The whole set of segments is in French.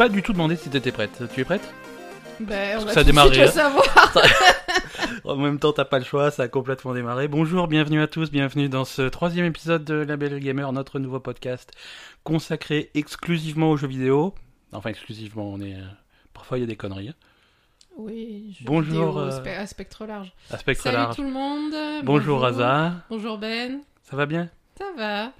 pas du tout demandé si t'étais prête. Tu es prête? Ben, on va ça tout de suite le savoir. En même temps, t'as pas le choix, ça a complètement démarré. Bonjour, bienvenue à tous, bienvenue dans ce 3e épisode de La Belle Gamer, notre nouveau podcast consacré exclusivement aux jeux vidéo. Enfin, exclusivement, on est... Parfois, il y a des conneries. Oui, bonjour, à spectre large. À spectre Salut large. Tout le monde. Bonjour Aza. Bonjour Ben. Ça va bien? Ça va.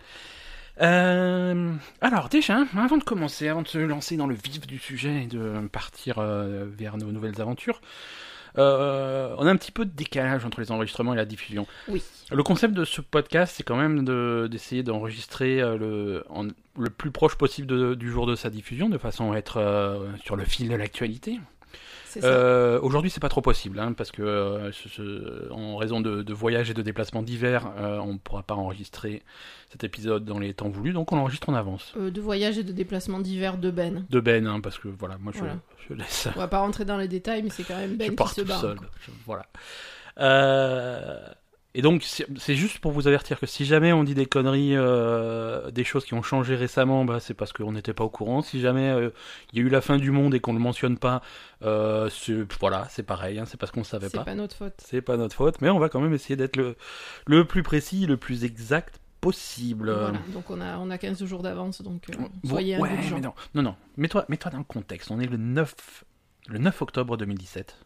Alors déjà, avant de commencer, avant de se lancer dans le vif du sujet et de partir vers nos nouvelles aventures, on a un petit peu de décalage entre les enregistrements et la diffusion. Oui. Le concept de ce podcast, c'est quand même d'essayer d'enregistrer le plus proche possible du jour de sa diffusion, de façon à être sur le fil de l'actualité. Aujourd'hui, c'est pas trop possible, parce que en raison de voyages et de déplacements divers, on ne pourra pas enregistrer cet épisode dans les temps voulus, donc on l'enregistre en avance. De voyages et de déplacements divers de Ben. De Ben, parce que voilà, moi je laisse. On va pas rentrer dans les détails, mais c'est quand même Ben qui se barre. Seul, voilà. Et donc, c'est juste pour vous avertir que si jamais on dit des conneries, des choses qui ont changé récemment, c'est parce qu'on n'était pas au courant. Si jamais il y a eu la fin du monde et qu'on ne le mentionne pas, c'est pareil, c'est parce qu'on ne savait pas. C'est pas notre faute. C'est pas notre faute, mais on va quand même essayer d'être le plus précis, le plus exact possible. Voilà, donc on a 15 jours d'avance, donc soyez indulgents. Ouais, non, mets-toi dans le contexte. On est le 9 octobre 2017.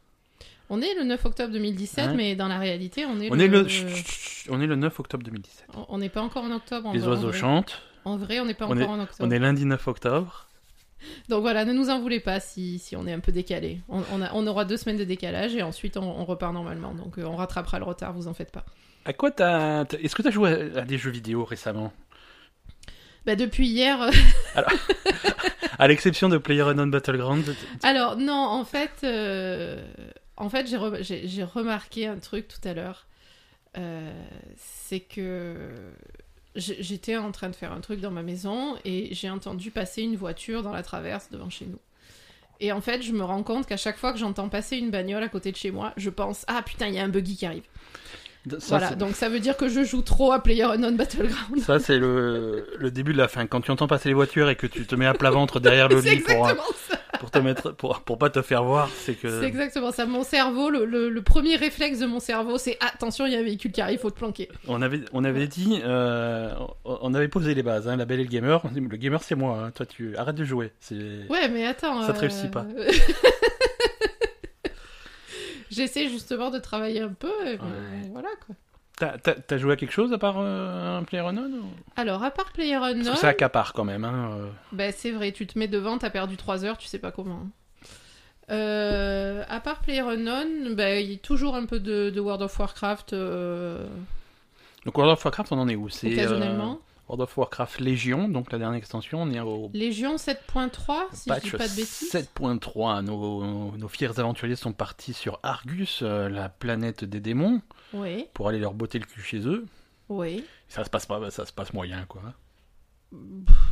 On est le 9 octobre 2017, mais dans la réalité, on est le 9 octobre 2017. On n'est pas encore en octobre. Les oiseaux chantent. En vrai, on n'est pas encore en octobre. On est lundi 9 octobre. Donc voilà, ne nous en voulez pas si on est un peu décalé. On aura 2 semaines de décalage et ensuite on repart normalement. Donc on rattrapera le retard, vous en faites pas. Est-ce que tu as joué à des jeux vidéo récemment? Depuis hier... Alors, à l'exception de PlayerUnknown's Battlegrounds... Alors non, En fait, j'ai remarqué un truc tout à l'heure, c'est que j'étais en train de faire un truc dans ma maison et j'ai entendu passer une voiture dans la traverse devant chez nous. Et en fait, je me rends compte qu'à chaque fois que j'entends passer une bagnole à côté de chez moi, je pense « Ah putain, il y a un buggy qui arrive ». Donc ça veut dire que je joue trop à PlayerUnknown's Battlegrounds. Ça, c'est le début de la fin. Quand tu entends passer les voitures et que tu te mets à plat ventre derrière le lit pour te mettre, pour pas te faire voir, c'est que... C'est exactement ça. Mon cerveau, le premier réflexe de mon cerveau, c'est « Attention, il y a un véhicule qui arrive, il faut te planquer ». On avait dit... on avait posé les bases, La Belle et le Gamer. On dit, le gamer, c'est moi. Toi, tu arrêtes de jouer. Ouais, mais attends... Ça te réussit pas. J'essaie justement de travailler un peu, et voilà quoi. T'as joué à quelque chose à part un PlayerUnknown ou... Alors, à part PlayerUnknown... Parce que ça accapare quand même. C'est vrai, tu te mets devant, t'as perdu 3 heures, tu sais pas comment. À part PlayerUnknown, il y a toujours un peu de World of Warcraft. Donc World of Warcraft, on en est où? C'est occasionnellement. World of Warcraft Légion, donc la dernière extension, on est au... Légion 7.3, si je dis pas de bêtises. 7.3, nos fiers aventuriers sont partis sur Argus, la planète des démons, pour aller leur botter le cul chez eux. Oui. Ça se passe moyen, quoi.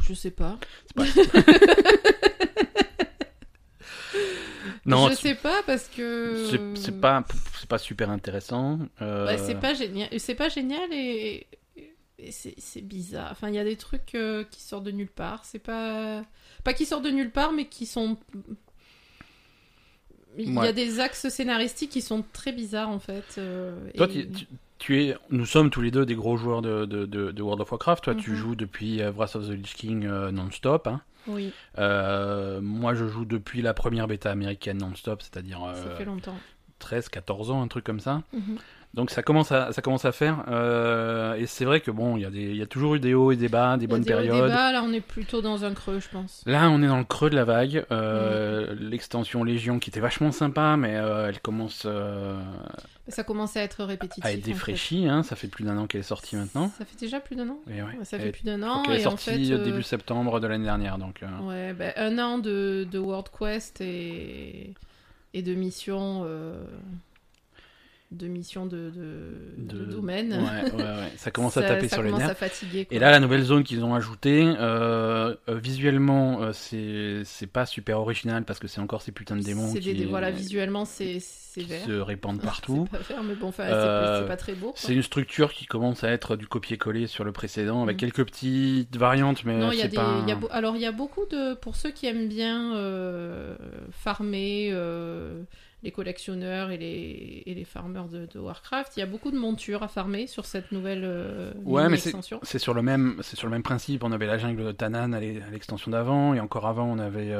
Je sais pas. Non, je sais pas parce que c'est pas super intéressant. C'est pas génial et... C'est bizarre. Enfin, il y a des trucs qui sortent de nulle part. C'est pas qui sortent de nulle part, mais qui sont... Il y a des axes scénaristiques qui sont très bizarres, en fait. Toi, tu es... Nous sommes tous les deux des gros joueurs de World of Warcraft. Toi, tu joues depuis Wrath of the Lich King non-stop. Oui. Moi, je joue depuis la première bêta américaine non-stop, c'est-à-dire... Ça fait longtemps. 13, 14 ans, un truc comme ça. Donc ça commence à faire, et c'est vrai que bon, il y a toujours eu des hauts et des bas, des bonnes périodes. Là on est plutôt dans un creux, je pense. Là on est dans le creux de la vague, l'extension Légion qui était vachement sympa, mais elle commence... Ça commence à être répétitif. À être défraîchie, ça fait plus d'un an qu'elle est sortie maintenant. Ça fait déjà plus d'un an. Ça fait plus d'un an. Elle est sortie début septembre de l'année dernière, donc... un an de World Quest et de missions... de missions de domaine. Ouais. Ça commence à taper sur les nerfs. Ça commence à fatiguer. Quoi. Et là, la nouvelle zone qu'ils ont ajoutée, visuellement, c'est pas super original parce que c'est encore ces putains de démons visuellement, c'est vert. Se répandent partout. C'est pas vert, mais bon, c'est pas très beau. Quoi. C'est une structure qui commence à être du copier-coller sur le précédent avec quelques petites variantes, mais alors, il y a beaucoup de... Pour ceux qui aiment bien farmer... les collectionneurs et les farmers de Warcraft, il y a beaucoup de montures à farmer sur cette nouvelle extension. C'est sur le même principe. On avait la jungle de Tanan à l'extension d'avant, et encore avant, on avait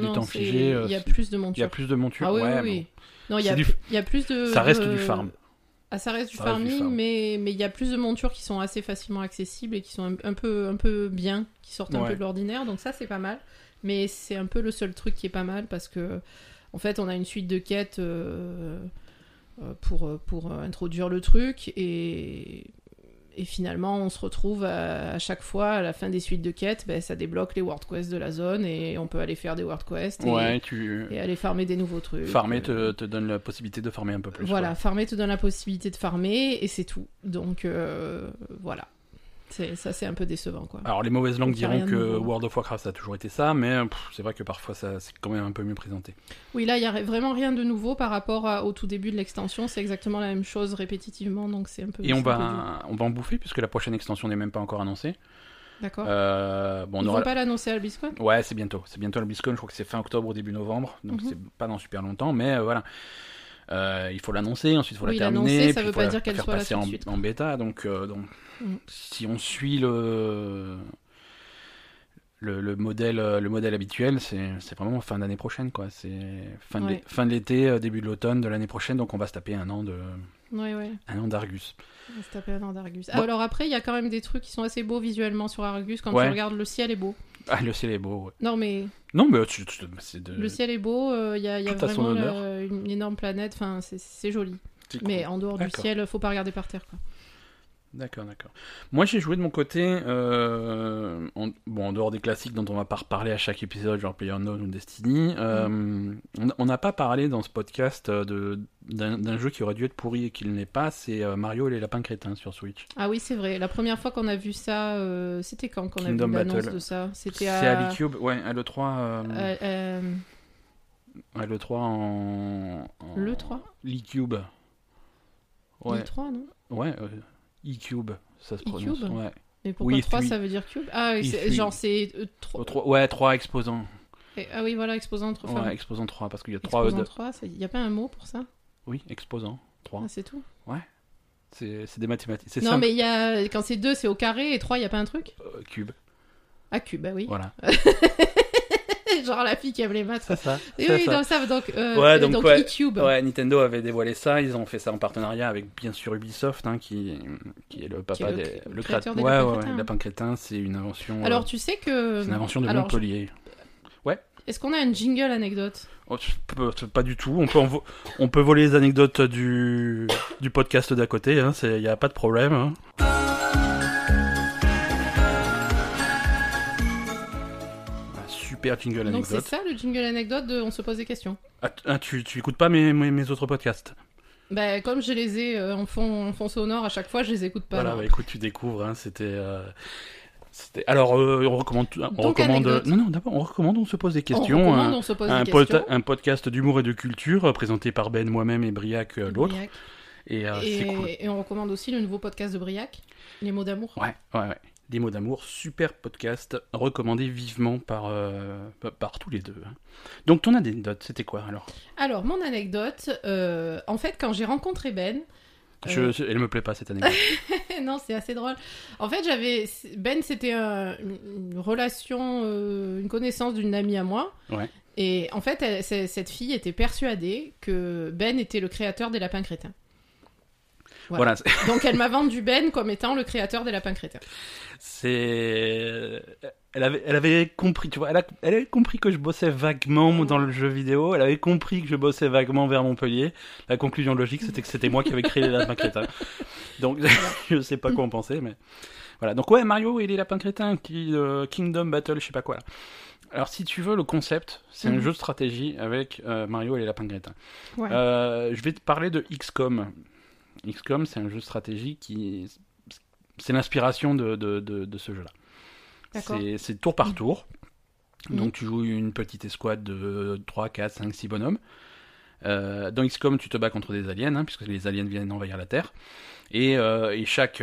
les temps figés. Il y a plus de montures. Ah oui, Bon. Non, il y a plus de... Ça reste du farm. Ça reste du farming. mais il y a plus de montures qui sont assez facilement accessibles et qui sont un peu bien, qui sortent un peu de l'ordinaire. Donc ça, c'est pas mal. Mais c'est un peu le seul truc qui est pas mal parce que... En fait, on a une suite de quêtes pour introduire le truc et finalement, on se retrouve à chaque fois, à la fin des suites de quêtes, ça débloque les world quests de la zone et on peut aller faire des world quests et aller farmer des nouveaux trucs. Farmer te donne la possibilité de farmer un peu plus. Voilà, farmer te donne la possibilité de farmer et c'est tout. Donc, voilà. C'est un peu décevant, quoi. Alors, les mauvaises langues diront que World of Warcraft, ça a toujours été ça, mais c'est vrai que parfois, c'est quand même un peu mieux présenté. Oui, là, il n'y a vraiment rien de nouveau par rapport au tout début de l'extension. C'est exactement la même chose répétitivement, donc c'est un peu... Et on va en bouffer, puisque la prochaine extension n'est même pas encore annoncée. D'accord. Ils ne vont pas l'annoncer à la BlizzCon ? Ouais, c'est bientôt. C'est bientôt à la BlizzCon, je crois que c'est fin octobre ou début novembre, donc c'est pas dans super longtemps, mais voilà. Il faut l'annoncer, ensuite il faut la terminer, puis il faut la faire passer en bêta, donc si on suit le modèle habituel, c'est vraiment fin d'année prochaine, quoi. C'est fin de l'été, début de l'automne de l'année prochaine, donc on va se taper un an d'Argus. On va se taper un an d'Argus. Ah, alors après, il y a quand même des trucs qui sont assez beaux visuellement sur Argus, quand tu regardes, le ciel est beau. Ah, le ciel est beau, ouais. Non mais c'est de... Le ciel est beau, il y a vraiment une énorme planète, enfin c'est joli. C'est cool. Mais en dehors du ciel, faut pas regarder par terre, quoi. D'accord. Moi, j'ai joué de mon côté, en dehors des classiques dont on va pas reparler à chaque épisode, genre PlayerUnknown ou Destiny, on n'a pas parlé dans ce podcast d'un jeu qui aurait dû être pourri et qu'il n'est pas, c'est Mario et les Lapins Crétins sur Switch. Ah oui, c'est vrai, la première fois qu'on a vu ça, c'était quand qu'on a vu l'annonce de ça ? C'était à l'E3, à l'E3... À l'E3 en... L'E3 ? L'E3, ouais. L'E3, non ? Ouais, E-Cube, ça se prononce. Ouais. Mais pourquoi 3, ça veut dire cube ? Ah, c'est 3. 3 exposants. Ah oui, voilà, exposant 3. Enfin, ouais, exposant 3, parce qu'il y a 3 E. Exposant 3, il n'y a pas un mot pour ça ? Oui, exposant 3. Ah, c'est tout ? Ouais. C'est des mathématiques. C'est simple. Mais quand c'est 2, c'est au carré, et 3, il n'y a pas un truc ? Cube. Ah, cube, oui. Voilà. Genre la fille qui aime les maths. Donc E-Cube. Ouais, Nintendo avait dévoilé ça, ils ont fait ça en partenariat avec bien sûr Ubisoft, hein, qui est le papa le créateur des Lapins Crétins. C'est une invention. Alors tu sais que c'est une invention de Montpellier. Ouais. Est-ce qu'on a un jingle anecdote ? Pas du tout. On peut voler les anecdotes du podcast d'à côté, hein, il y a pas de problème. Hein. Jingle anecdote. Donc c'est ça le jingle anecdote de On se pose des questions. Ah, tu écoutes pas mes autres podcasts ? Comme je les ai en fond sonore à chaque fois, je les écoute pas. Voilà, écoute, tu découvres, hein, c'était... Alors on recommande On se pose des questions. Un podcast d'humour et de culture présenté par Ben, moi-même et Briac, l'autre. Et c'est cool. Et on recommande aussi le nouveau podcast de Briac, Les mots d'amour. Ouais. Des mots d'amour, super podcast, recommandé vivement par tous les deux. Donc ton anecdote, c'était quoi alors ? Alors mon anecdote, en fait quand j'ai rencontré Ben... Elle me plaît pas cette anecdote. Non, c'est assez drôle. En fait Ben c'était une relation, une connaissance d'une amie à moi. Ouais. Et en fait cette fille était persuadée que Ben était le créateur des Lapins Crétins. Voilà. Donc elle m'a vendu Ben comme étant le créateur des Lapins Crétins. Elle avait compris, tu vois, elle avait compris que je bossais vaguement dans le jeu vidéo, elle avait compris que je bossais vaguement vers Montpellier. La conclusion logique, c'était que c'était moi qui avais créé les Lapins Crétins. Donc je sais pas quoi en penser, mais voilà. Donc Mario et les Lapins Crétins, Kingdom Battle, je sais pas quoi. Alors, si tu veux, le concept, c'est un jeu de stratégie avec Mario et les Lapins Crétins. Ouais. Je vais te parler de XCOM. XCOM, c'est un jeu de stratégie qui... C'est l'inspiration de ce jeu-là. D'accord. C'est tour par tour. Donc, tu joues une petite escouade de 3, 4, 5, 6 bonhommes. Dans XCOM, tu te bats contre des aliens, hein, puisque les aliens viennent envahir la Terre. Et chaque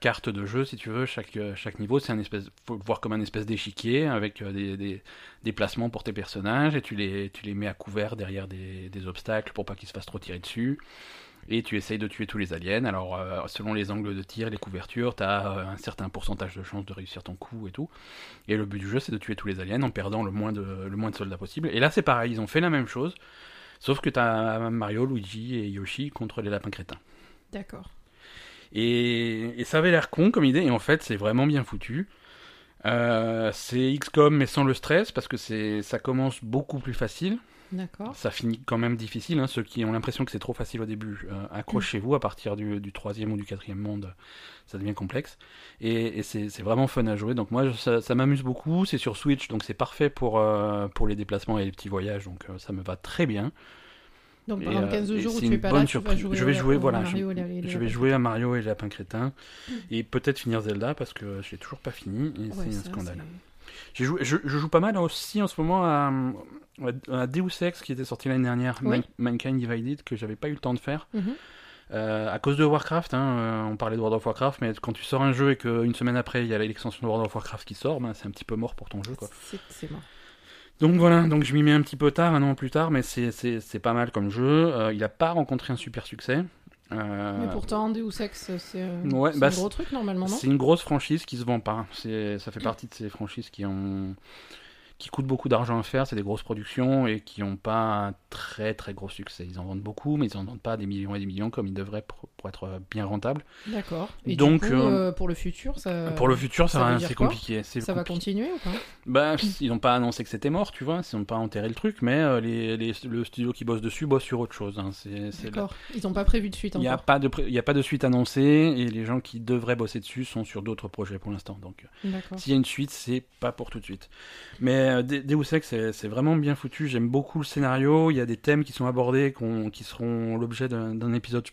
carte de jeu, si tu veux, chaque niveau, c'est un espèce, faut le voir comme un espèce d'échiquier avec des placements pour tes personnages, et tu les mets à couvert derrière des obstacles pour pas qu'ils se fassent trop tirer dessus. Et tu essayes de tuer tous les aliens. Alors, selon les angles de tir, les couvertures, t'as un certain pourcentage de chances de réussir ton coup et tout. Et le but du jeu, c'est de tuer tous les aliens en perdant le moins de soldats possible. Et là, c'est pareil, ils ont fait la même chose, sauf que t'as Mario, Luigi et Yoshi contre les Lapins Crétins. D'accord. Et ça avait l'air con comme idée, et en fait, c'est vraiment bien foutu. C'est XCOM, mais sans le stress, parce que ça commence beaucoup plus facile. D'accord. Ça finit quand même difficile, hein. Ceux qui ont l'impression que c'est trop facile au début, accrochez-vous, à partir du 3e ou du 4e monde, ça devient complexe. Et c'est vraiment fun à jouer, donc moi ça m'amuse beaucoup. C'est sur Switch, donc c'est parfait pour les déplacements et les petits voyages, donc ça me va très bien. Donc pendant 15 jours où tu es pas là, je vais jouer, voilà, je vais jouer à Mario et les Lapins Crétins, et peut-être finir Zelda, parce que je l'ai toujours pas fini, et c'est un scandale. Je joue pas mal aussi en ce moment à Deus Ex, qui était sorti l'année dernière, oui. Mankind Divided, que j'avais pas eu le temps de faire, à cause de Warcraft, hein. On parlait de World of Warcraft, mais quand tu sors un jeu et qu'une semaine après il y a l'extension de World of Warcraft qui sort, ben, c'est un petit peu mort pour ton jeu, quoi. C'est mort. Donc voilà, donc je m'y mets un petit peu tard, un an plus tard, mais c'est pas mal comme jeu. Il n'a pas rencontré un super succès. Mais pourtant, Deus Ex, c'est un gros truc normalement, non ? C'est une grosse franchise qui se vend pas. Ça fait partie de ces franchises qui coûtent beaucoup d'argent à faire. C'est des grosses productions et qui n'ont pas un très très gros succès. Ils en vendent beaucoup, mais ils en vendent pas des millions et des millions comme ils devraient pour être bien rentables. D'accord. Et donc du coup, pour le futur, ça. Pour le futur, c'est compliqué. Ça va continuer ou pas ? Bah, ils n'ont pas annoncé que c'était mort, tu vois. Ils n'ont pas enterré le truc, mais le studio qui bosse dessus bosse sur autre chose. Hein. D'accord. Ils n'ont pas prévu de suite. Il n'y a pas de suite annoncée, et les gens qui devraient bosser dessus sont sur d'autres projets pour l'instant. Donc, s'il y a une suite, c'est pas pour tout de suite. Mais Deus Ex, c'est vraiment bien foutu. J'aime beaucoup le scénario. Il y a des thèmes qui sont abordés, qui seront l'objet d'un épisode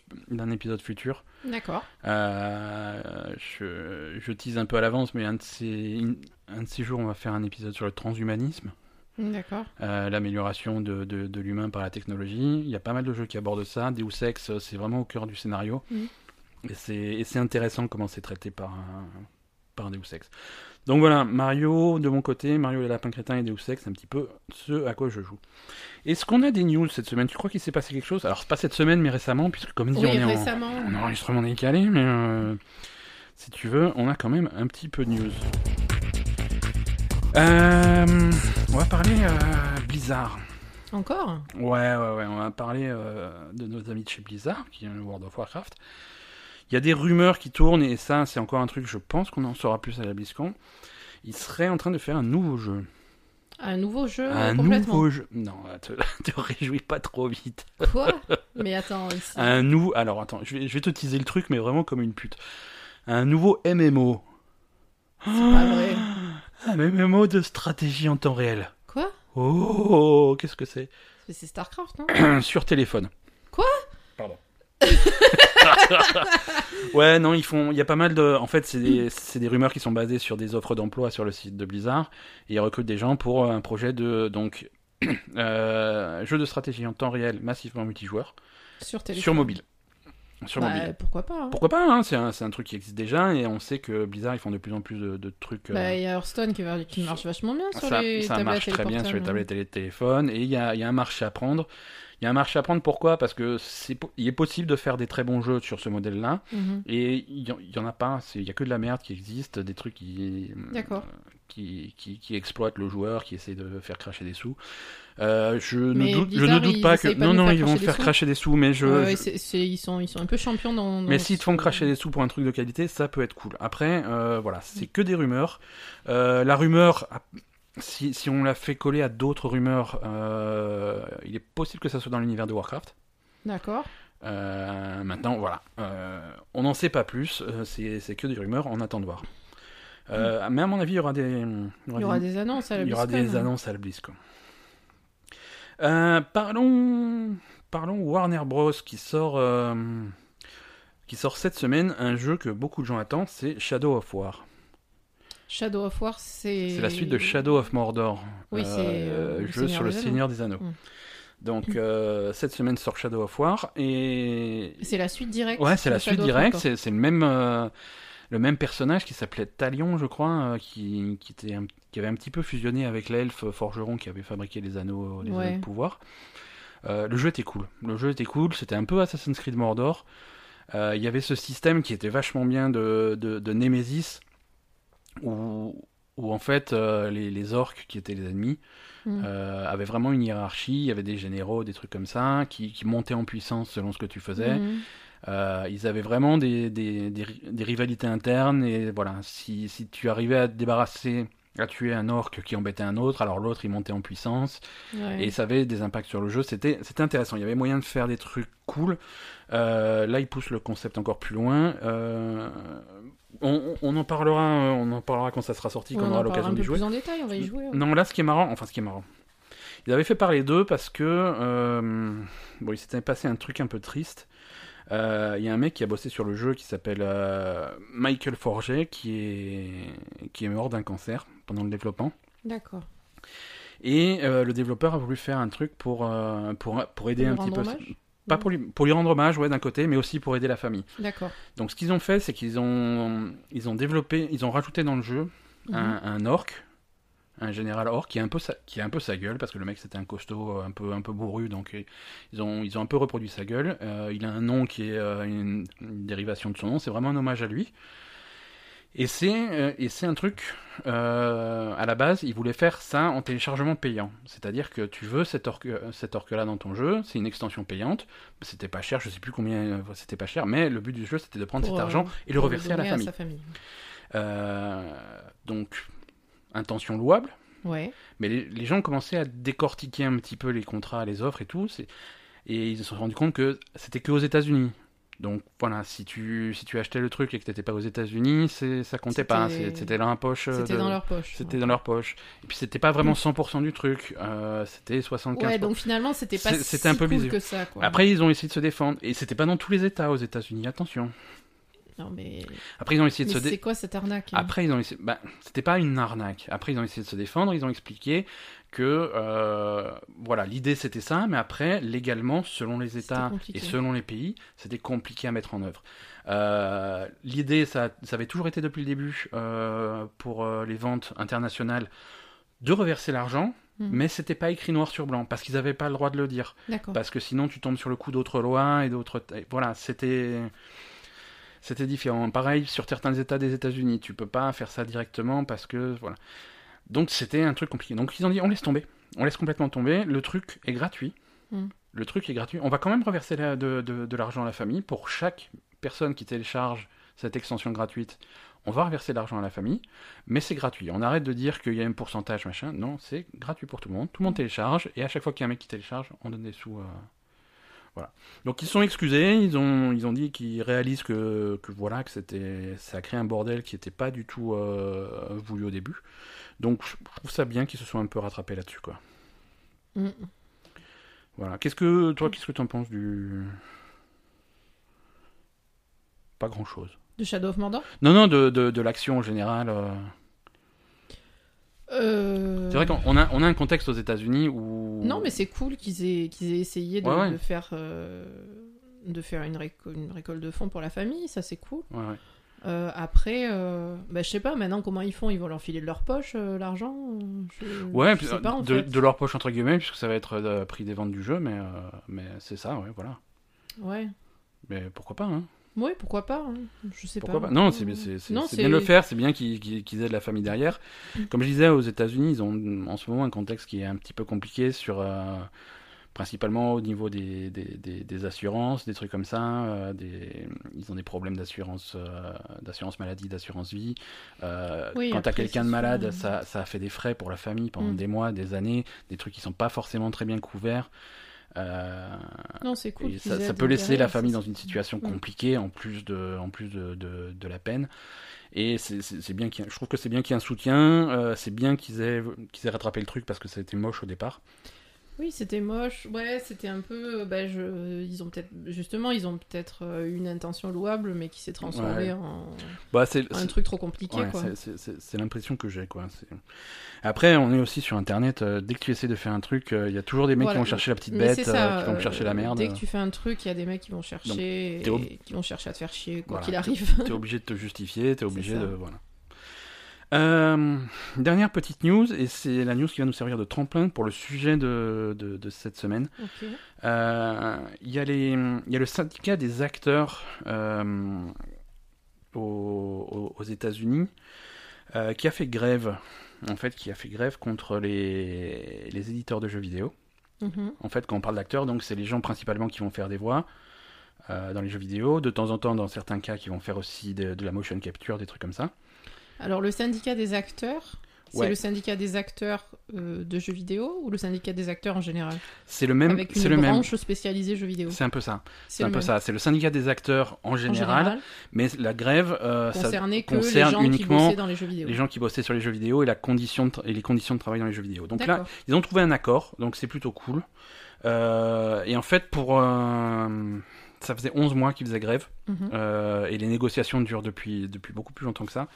futur. D'accord. Je tease un peu à l'avance, mais un de ces jours, on va faire un épisode sur le transhumanisme. D'accord. L'amélioration de l'humain par la technologie. Il y a pas mal de jeux qui abordent ça. Deus Ex, c'est vraiment au cœur du scénario. Et c'est intéressant comment c'est traité par Deus Ex. Donc voilà, Mario, de mon côté, Mario et les Lapins Crétins et Deus Ex, c'est un petit peu ce à quoi je joue. Est-ce qu'on a des news cette semaine ? Tu crois qu'il s'est passé quelque chose ? Alors, pas cette semaine, mais récemment, puisque comme dit, on est en enregistrement décalé, mais si tu veux, on a quand même un petit peu de news. On va parler Blizzard. Encore ? Ouais, on va parler de nos amis de chez Blizzard, qui est le World of Warcraft. Il y a des rumeurs qui tournent, et ça, c'est encore un truc, je pense qu'on en saura plus à la BlizzCon. Ils seraient en train de faire un nouveau jeu. Un nouveau jeu, complètement. Non, te réjouis pas trop vite. Quoi ? Mais attends, ici. Alors, attends, je vais te teaser le truc, mais vraiment comme une pute. Un nouveau MMO. C'est pas vrai. Un MMO de stratégie en temps réel. Quoi ? Oh, qu'est-ce que c'est ? C'est StarCraft, non ? Sur téléphone. Quoi ? Pardon. Ouais, non, il y a pas mal de. En fait, c'est des rumeurs qui sont basées sur des offres d'emploi sur le site de Blizzard, et ils recrutent des gens pour un projet de jeu de stratégie en temps réel, massivement multijoueur, sur mobile. Mobile. Pourquoi pas, hein. C'est un truc qui existe déjà, et on sait que Blizzard, ils font de plus en plus de trucs. Il y a Hearthstone qui marche vachement bien sur les tablettes. Ça marche très bien sur les tablettes et les téléphones, et il y a un marché à prendre. Pourquoi ? Parce que il est possible de faire des très bons jeux sur ce modèle-là, et il y en a pas. Il y a que de la merde qui existe, des trucs qui exploitent le joueur, qui essaie de faire cracher des sous. Je ne doute pas que... Non, ils vont faire cracher des sous, mais ils sont un peu champions dans mais s'ils te font cracher des sous pour un truc de qualité, ça peut être cool. Après, voilà, c'est que des rumeurs. La rumeur, si on la fait coller à d'autres rumeurs, il est possible que ça soit dans l'univers de Warcraft. D'accord. Maintenant, voilà. On n'en sait pas plus. C'est que des rumeurs, on attend de voir. Mais à mon avis, il y aura des annonces à la BlizzCon. Parlons Warner Bros qui sort cette semaine un jeu que beaucoup de gens attendent, c'est Shadow of War. Shadow of War, c'est la suite de Shadow of Mordor, oui, jeu sur le Seigneur des Anneaux. Donc cette semaine sort Shadow of War et c'est la suite directe. Ouais, c'est la suite directe. C'est le même personnage qui s'appelait Talion, je crois, qui avait un petit peu fusionné avec l'elfe forgeron qui avait fabriqué les anneaux, anneaux de pouvoir. Le jeu était cool. C'était un peu Assassin's Creed Mordor. Il y avait ce système qui était vachement bien de Némésis, où en fait les orques qui étaient les ennemis avaient vraiment une hiérarchie, il y avait des généraux, des trucs comme ça, qui montaient en puissance selon ce que tu faisais. Ils avaient vraiment des rivalités internes, et voilà, si tu arrivais à te débarrasser, à tuer un orque qui embêtait un autre, alors l'autre il montait en puissance, et ça avait des impacts sur le jeu. C'était intéressant, il y avait moyen de faire des trucs cool. Là ils poussent le concept encore plus loin. On en parlera quand ça sera sorti, quand on aura l'occasion d'y jouer. On en parlera plus en détail, on va y jouer. Ouais. Non, là, ce qui est marrant, ils avaient fait parler d'eux parce que il s'était passé un truc un peu triste. Il y a un mec qui a bossé sur le jeu qui s'appelle Michael Forget, qui est mort d'un cancer pendant le développement. D'accord. Et le développeur a voulu faire un truc pour aider un petit peu. Pas pour lui rendre hommage, d'un côté, mais aussi pour aider la famille. D'accord. Donc ce qu'ils ont fait, c'est qu'ils ont développé, ils ont rajouté dans le jeu un orc, un général orc qui a un peu sa gueule, parce que le mec c'était un costaud un peu bourru, donc ils ont un peu reproduit sa gueule. Il a un nom qui est une dérivation de son nom, c'est vraiment un hommage à lui. Et c'est un truc, à la base, ils voulaient faire ça en téléchargement payant. C'est-à-dire que tu veux cette orque-là dans ton jeu, c'est une extension payante, c'était pas cher, je sais plus combien c'était pas cher, mais le but du jeu c'était de prendre cet argent et le reverser à la famille. Donc, intention louable, mais les gens commençaient à décortiquer un petit peu les contrats, les offres et tout, et ils se sont rendus compte que c'était que aux États-Unis. Donc voilà, si tu achetais le truc et que t'étais pas aux États-Unis, ça comptait pas. C'était dans leur poche. Dans leur poche. Et puis c'était pas vraiment 100% du truc. C'était 75%. Ouais, donc finalement c'était pas c'était si un peu cool que ça, quoi. Après ils ont essayé de se défendre et c'était pas dans tous les États aux États-Unis. Attention. Non mais. Après ils ont essayé de se défendre. C'est quoi cette arnaque, hein? Après ils ont essayé. Bah, c'était pas une arnaque. Après ils ont essayé de se défendre. Ils ont expliqué que voilà, l'idée c'était ça, mais après légalement selon les États et selon les pays c'était compliqué à mettre en œuvre. L'idée ça avait toujours été depuis le début pour les ventes internationales de reverser l'argent, mais c'était pas écrit noir sur blanc parce qu'ils avaient pas le droit de le dire. D'accord. Parce que sinon tu tombes sur le coup d'autres lois et d'autres, voilà, c'était différent. Pareil sur certains États des États-Unis, tu peux pas faire ça directement parce que voilà. Donc c'était un truc compliqué. Donc ils ont dit on laisse tomber, on laisse complètement tomber. Le truc est gratuit. Le truc est gratuit. On va quand même reverser de l'argent à la famille pour chaque personne qui télécharge cette extension gratuite. On va reverser de l'argent à la famille, mais c'est gratuit. On arrête de dire qu'il y a un pourcentage machin. Non, c'est gratuit pour tout le monde. Tout le monde télécharge et à chaque fois qu'il y a un mec qui télécharge, on donne des sous. Voilà. Donc ils sont excusés. Ils ont dit qu'ils réalisent que c'était, ça a créé un bordel qui n'était pas du tout voulu au début. Donc, je trouve ça bien qu'ils se soient un peu rattrapés là-dessus, quoi. Voilà. Qu'est-ce que t'en penses du... Pas grand-chose. De Shadow of Mordor ? Non, de l'action en général. C'est vrai qu'on a un contexte aux États-Unis où... Non, mais c'est cool qu'ils aient essayé de faire une récolte de fonds pour la famille. Ça, c'est cool. Ouais. Après, je sais pas maintenant comment ils font, ils vont leur filer de leur poche l'argent. Je sais pas, en fait. De leur poche entre guillemets, puisque ça va être prix des ventes du jeu, mais c'est ça, ouais, voilà. Ouais. Mais pourquoi pas, hein? Oui, pourquoi pas, hein. Je sais pourquoi pas. Non, c'est bien de le faire, c'est bien qu'ils aident la famille derrière. Comme je disais, aux États-Unis, ils ont en ce moment un contexte qui est un petit peu compliqué sur. Principalement au niveau des assurances, des trucs comme ça, ils ont des problèmes d'assurance maladie, d'assurance vie. Quand tu as quelqu'un de malade, ça a fait des frais pour la famille pendant des mois, des années, des trucs qui sont pas forcément très bien couverts. Non, c'est cool. Ça peut laisser la famille dans une situation compliquée en plus de la peine. Et c'est bien je trouve que c'est bien qu'il y ait un soutien. C'est bien qu'ils aient rattrapé le truc parce que c'était moche au départ. Oui, c'était moche. Ouais, c'était un peu. Ils ont peut-être une intention louable, mais qui s'est transformée en un truc trop compliqué. Ouais, quoi. C'est l'impression que j'ai, quoi. Après, on est aussi sur Internet. Dès que tu essaies de faire un truc, il y a toujours des mecs qui vont chercher la petite bête, qui vont chercher la merde. Dès que tu fais un truc, il y a des mecs qui vont chercher, qui vont chercher à te faire chier, quoi qu'il arrive. T'es obligé de te justifier. T'es obligé de dernière petite news, et c'est la news qui va nous servir de tremplin pour le sujet de cette semaine. Okay. Il y a le syndicat des acteurs aux États-Unis qui a fait grève, contre les éditeurs de jeux vidéo. Mm-hmm. En fait, quand on parle d'acteurs, donc c'est les gens principalement qui vont faire des voix dans les jeux vidéo, de temps en temps dans certains cas qui vont faire aussi de la motion capture, des trucs comme ça. Alors, le syndicat des acteurs, c'est le syndicat des acteurs de jeux vidéo ou le syndicat des acteurs en général ? C'est le même. Avec une branche spécialisée jeux vidéo. C'est un peu ça. C'est le syndicat des acteurs en général, mais la grève concerne uniquement les gens qui bossaient sur les jeux vidéo et les conditions de travail dans les jeux vidéo. Donc là, ils ont trouvé un accord, donc c'est plutôt cool. Et en fait, ça faisait 11 mois qu'ils faisaient grève, et les négociations durent depuis beaucoup plus longtemps que ça.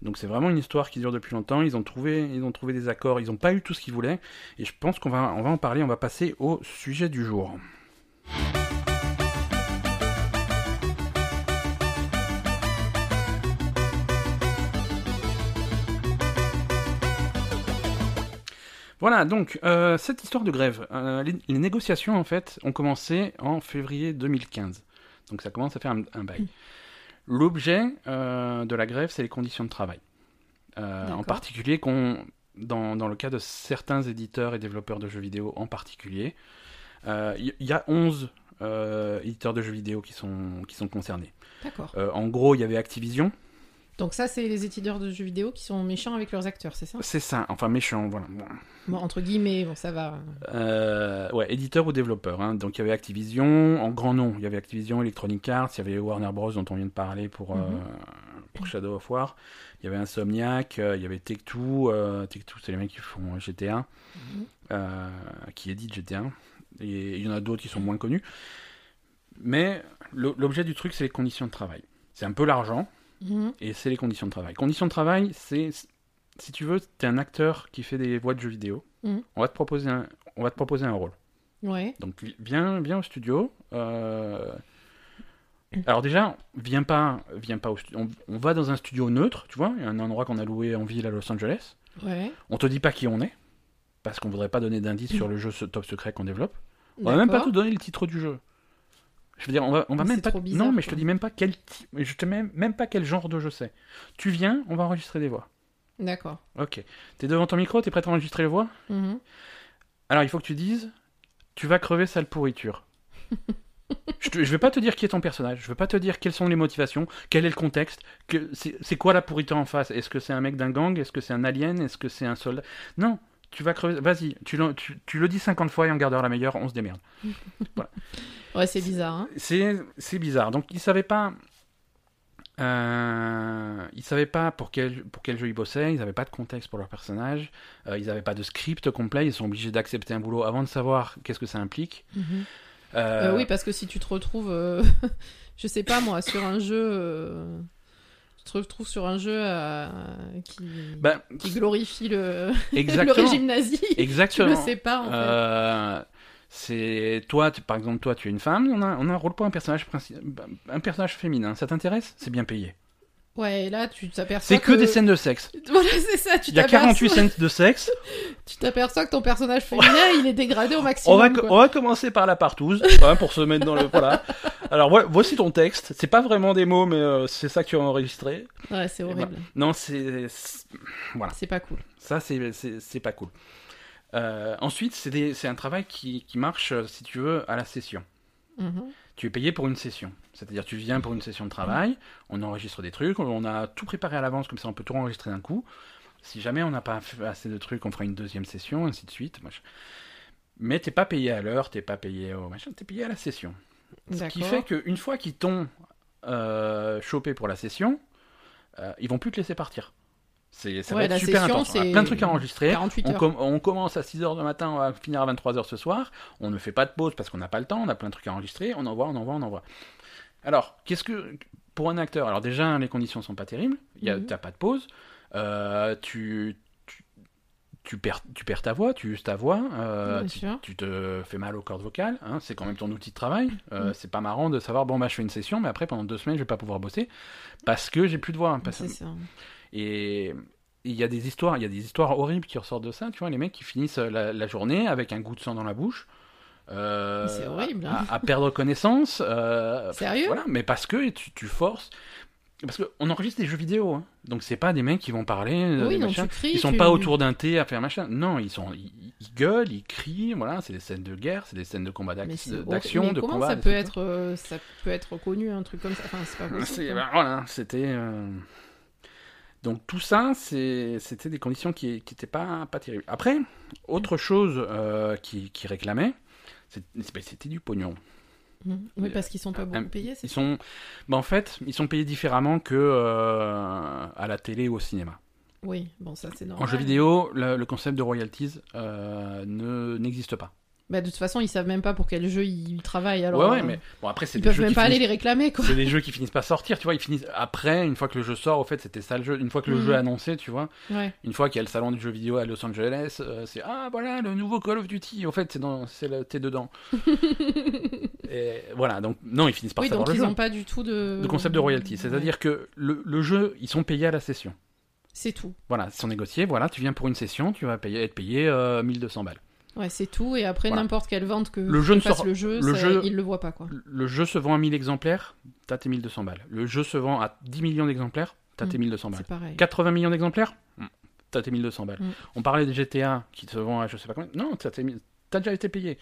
Donc c'est vraiment une histoire qui dure depuis longtemps. Ils ont trouvé des accords. Ils n'ont pas eu tout ce qu'ils voulaient. Et je pense qu'on va en parler. On va passer au sujet du jour. Voilà, donc, cette histoire de grève. Les négociations, en fait, ont commencé en février 2015. Donc ça commence à faire un bail. L'objet de la grève, c'est les conditions de travail. En particulier, dans le cas de certains éditeurs et développeurs de jeux vidéo en particulier, il y a 11 éditeurs de jeux vidéo qui sont concernés. D'accord. En gros, il y avait Activision. Donc ça, c'est les éditeurs de jeux vidéo qui sont méchants avec leurs acteurs, c'est ça ? C'est ça, enfin méchants, voilà. Bon, entre guillemets, ça va. Éditeurs ou développeurs. Hein. Donc il y avait Activision, en grand nom, il y avait Activision, Electronic Arts, il y avait Warner Bros dont on vient de parler pour Shadow of War, il y avait Insomniac, il y avait Take-Two, Take-Two c'est les mecs qui font GTA, qui éditent GTA, et il y en a d'autres qui sont moins connus. Mais l'objet du truc, c'est les conditions de travail. C'est un peu l'argent. Et c'est les conditions de travail. Conditions de travail, c'est, si tu veux, t'es un acteur qui fait des voix de jeux vidéo, on va te proposer un rôle. Ouais. Donc viens au studio. Alors déjà, viens pas au studio. On va dans un studio neutre, tu vois, un endroit qu'on a loué en ville à Los Angeles. Ouais. On te dit pas qui on est, parce qu'on voudrait pas donner d'indices sur le jeu top secret qu'on développe. On va même pas te donner le titre du jeu. Je veux dire, on va même pas. Bizarre, non, mais je te dis même pas quel genre de jeu c'est. Tu viens, on va enregistrer des voix. D'accord. Ok. T'es devant ton micro, t'es prêt à enregistrer les voix ? Alors il faut que tu dises, tu vas crever sale pourriture. Je vais pas te dire qui est ton personnage, je vais pas te dire quelles sont les motivations, quel est le contexte, c'est quoi la pourriture en face ? Est-ce que c'est un mec d'un gang ? Est-ce que c'est un alien ? Est-ce que c'est un soldat ? Non. Tu vas crever, vas-y, tu le dis 50 fois et on gardera la meilleure, on se démerde. Voilà. Ouais, c'est bizarre. Hein. C'est bizarre. Donc, ils savaient pas pour quel jeu ils bossaient, ils n'avaient pas de contexte pour leur personnage, ils n'avaient pas de script complet, ils sont obligés d'accepter un boulot avant de savoir qu'est-ce que ça implique. Oui, parce que si tu te retrouves, je sais pas moi, sur un jeu... Tu te retrouves sur un jeu qui glorifie le régime nazi. Exactement. Tu le sais pas, en fait. C'est par exemple, tu es une femme, on a un rôle pour un personnage féminin. Ça t'intéresse ? C'est bien payé. Ouais, et là, tu t'aperçois que des scènes de sexe. Voilà, c'est ça, tu t'aperçois. Il y a 48 scènes de sexe. Tu t'aperçois que ton personnage féminin, il est dégradé au maximum. On va commencer par la partouze, hein, pour se mettre dans le... Voilà. Alors, voici ton texte. C'est pas vraiment des mots, mais c'est ça que tu as enregistré. Ouais, c'est horrible. Voilà. Non, c'est... Voilà. C'est pas cool. Ça, c'est pas cool. Ensuite, c'est un travail qui marche, si tu veux, à la session. Tu es payé pour une session, c'est-à-dire tu viens pour une session de travail, on enregistre des trucs, on a tout préparé à l'avance, comme ça on peut tout enregistrer d'un coup. Si jamais on n'a pas assez de trucs, on fera une deuxième session, ainsi de suite. Mais t'es pas payé à l'heure, t'es pas payé au machin, t'es payé à la session. D'accord. Ce qui fait qu'une fois qu'ils t'ont chopé pour la session, ils vont plus te laisser partir. Ça va être super intense. On a plein de trucs à enregistrer. On commence à 6h du matin, on va finir à 23h ce soir. On ne fait pas de pause parce qu'on n'a pas le temps. On a plein de trucs à enregistrer. On envoie. Alors, qu'est-ce que. Pour un acteur, alors déjà, les conditions sont pas terribles. Tu n'as pas de pause. Tu perds ta voix, tu uses ta voix, tu te fais mal aux cordes vocales, hein, c'est quand même ton outil de travail, c'est pas marrant de savoir, bon bah je fais une session, mais après pendant 2 semaines je vais pas pouvoir bosser, parce que j'ai plus de voix. Hein, parce... C'est ça. Et il y a des histoires horribles qui ressortent de ça, tu vois, les mecs qui finissent la journée avec un goût de sang dans la bouche, c'est horrible, hein. à perdre connaissance, sérieux, voilà, mais parce que tu forces... Parce qu'on enregistre des jeux vidéo, hein. Donc c'est pas des mecs qui vont parler, oui, non, tu cries, ils sont pas autour d'un thé à faire machin. Non, ils gueulent, ils crient, voilà, c'est des scènes de guerre, c'est des scènes de combat d'action, mais de combat. Ça peut être reconnu un truc comme ça. Enfin, c'est pas possible. Ben, voilà, c'était. Donc tout ça, c'était des conditions qui n'étaient pas terribles. Après, autre chose qui réclamait, c'était du pognon. Oui, parce qu'ils sont pas beaucoup payés. En fait, ils sont payés différemment que à la télé ou au cinéma. Oui, bon, ça c'est normal. En jeu vidéo, le concept de royalties n'existe pas. Bah, de toute façon, ils savent même pas pour quel jeu ils travaillent. Alors, ouais, mais bon, après, c'est ils peuvent même pas aller les réclamer. Quoi. C'est des jeux qui finissent pas sortir, tu vois. Ils finissent après, une fois que le jeu sort. Au fait, c'était ça le jeu. Une fois que le jeu est annoncé, tu vois. Ouais. Une fois qu'il y a le salon du jeu vidéo à Los Angeles, c'est voilà le nouveau Call of Duty. Au fait, t'es dedans. Et voilà, donc non, ils finissent par savoir le jeu. Oui, donc ils n'ont pas du tout de concept de royalty. C'est-à-dire que le jeu, ils sont payés à la session. C'est tout. Voilà, ils sont négociés. Voilà, tu viens pour une session, tu vas être payé 1200 balles. Ouais, c'est tout, et après n'importe quelle vente que il le voit pas, quoi. Le jeu se vend à 1000 exemplaires, t'as tes 1200 balles. Le jeu se vend à 10 millions d'exemplaires, t'as tes 1200 balles. C'est pareil. 80 millions d'exemplaires, t'as tes 1200 balles. On parlait des GTA qui se vend à je sais pas combien. Non, t'as déjà été payé.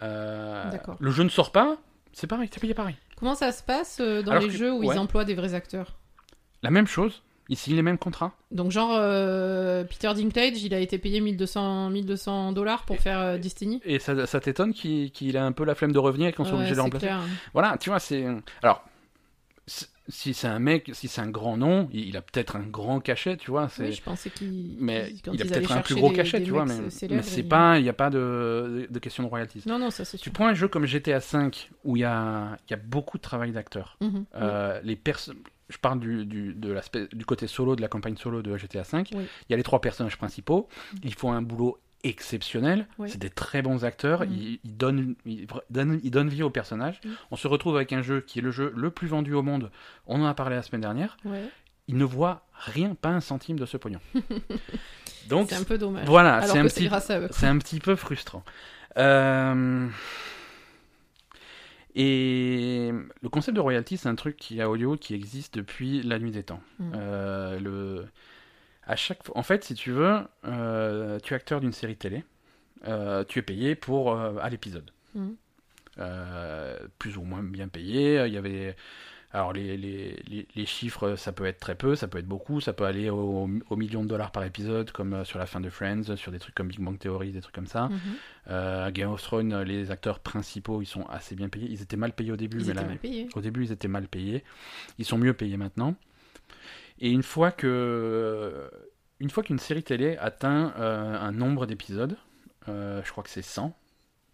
D'accord. Le jeu ne sort pas, c'est pareil, t'es payé pareil. Comment ça se passe dans les jeux où ils emploient des vrais acteurs ? La même chose. Ils signent les mêmes contrats. Donc genre, Peter Dinklage, il a été payé $1,200 pour faire Destiny. Et ça t'étonne qu'il a un peu la flemme de revenir et qu'on soit obligé de le remplacer. Clair. Voilà, tu vois, c'est... Alors, si c'est un mec, si c'est un grand nom, il a peut-être un grand cachet, tu vois. Oui, je pensais qu'il... Mais il a peut-être un plus gros cachet, tu vois, mais c'est pas... Il n'y a pas de question de royalties. Non, ça c'est sûr. Tu prends un jeu comme GTA V, où il y a beaucoup de travail d'acteurs. Mm-hmm, oui. Les personnes... Je parle du côté solo, de la campagne solo de GTA V. Oui. Il y a les 3 personnages principaux. Ils font un boulot exceptionnel. Oui. C'est des très bons acteurs. Ils donnent vie aux personnages. Oui. On se retrouve avec un jeu qui est le jeu le plus vendu au monde. On en a parlé la semaine dernière. Oui. Ils ne voient rien, pas un centime de ce pognon. Donc, c'est un peu dommage. Voilà, c'est un petit peu frustrant. Et le concept de royalty, c'est un truc à Hollywood qui existe depuis la nuit des temps. En fait, si tu veux, tu es acteur d'une série télé, tu es payé pour à l'épisode, plus ou moins bien payé. Il y avait alors les chiffres, ça peut être très peu, ça peut être beaucoup, ça peut aller au million de dollars par épisode, comme sur la fin de Friends, sur des trucs comme Big Bang Theory, des trucs comme ça. Game of Thrones, les acteurs principaux, ils sont assez bien payés. Ils étaient mal payés au début, au début ils étaient mal payés. Ils sont mieux payés maintenant. Et une fois qu'une série télé atteint un nombre d'épisodes, je crois que c'est 100.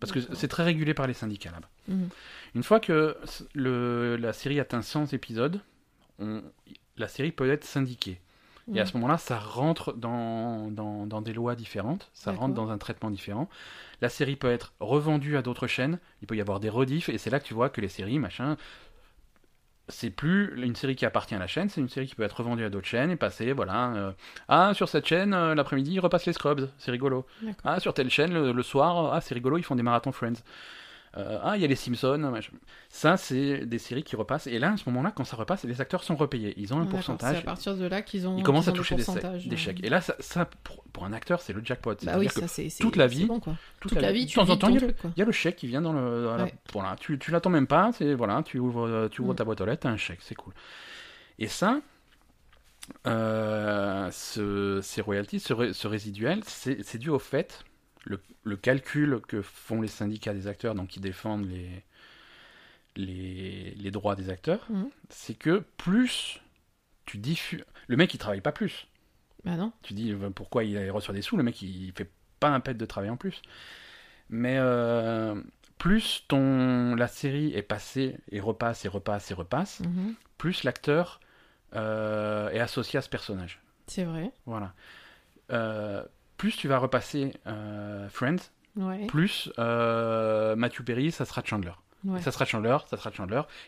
Parce que c'est très régulé par les syndicats là-bas. Une fois que la série atteint 100 épisodes, la série peut être syndiquée. Et à ce moment-là, ça rentre dans des lois différentes, ça rentre dans un traitement différent. La série peut être revendue à d'autres chaînes, il peut y avoir des rediffs, et c'est là que tu vois que les séries, machin... C'est plus une série qui appartient à la chaîne, c'est une série qui peut être revendue à d'autres chaînes et passer, voilà, sur cette chaîne, l'après-midi, ils repassent les Scrubs, c'est rigolo. D'accord. Ah, sur telle chaîne, le soir, c'est rigolo, ils font des marathons Friends. Il y a les Simpsons, machin. Ça, c'est des séries qui repassent. Et là, à ce moment-là, quand ça repasse, les acteurs sont repayés. Ils ont un pourcentage. C'est à partir de là ils commencent à toucher des chèques. Et là, ça pour un acteur, c'est le jackpot. C'est-à-dire que toute la vie, de temps en temps, il y a le chèque qui vient dans le... Voilà, tu l'attends même pas. Voilà, tu ouvres ta boîte aux lettres, t'as un chèque, c'est cool. Et ça, ces royalties, ce résiduel, c'est dû au fait le calcul que font les syndicats des acteurs, donc qui défendent les droits des acteurs, c'est que plus tu diffuses... Le mec, il travaille pas plus. Bah non. Tu dis, pourquoi il reçoit des sous? Le mec, il fait pas un pet de travail en plus. Mais plus la série est passée et repasse, plus l'acteur est associé à ce personnage. C'est vrai. Voilà. Plus tu vas repasser Friends, plus Matthew Perry, ça sera Chandler. Ouais. Ça sera Chandler,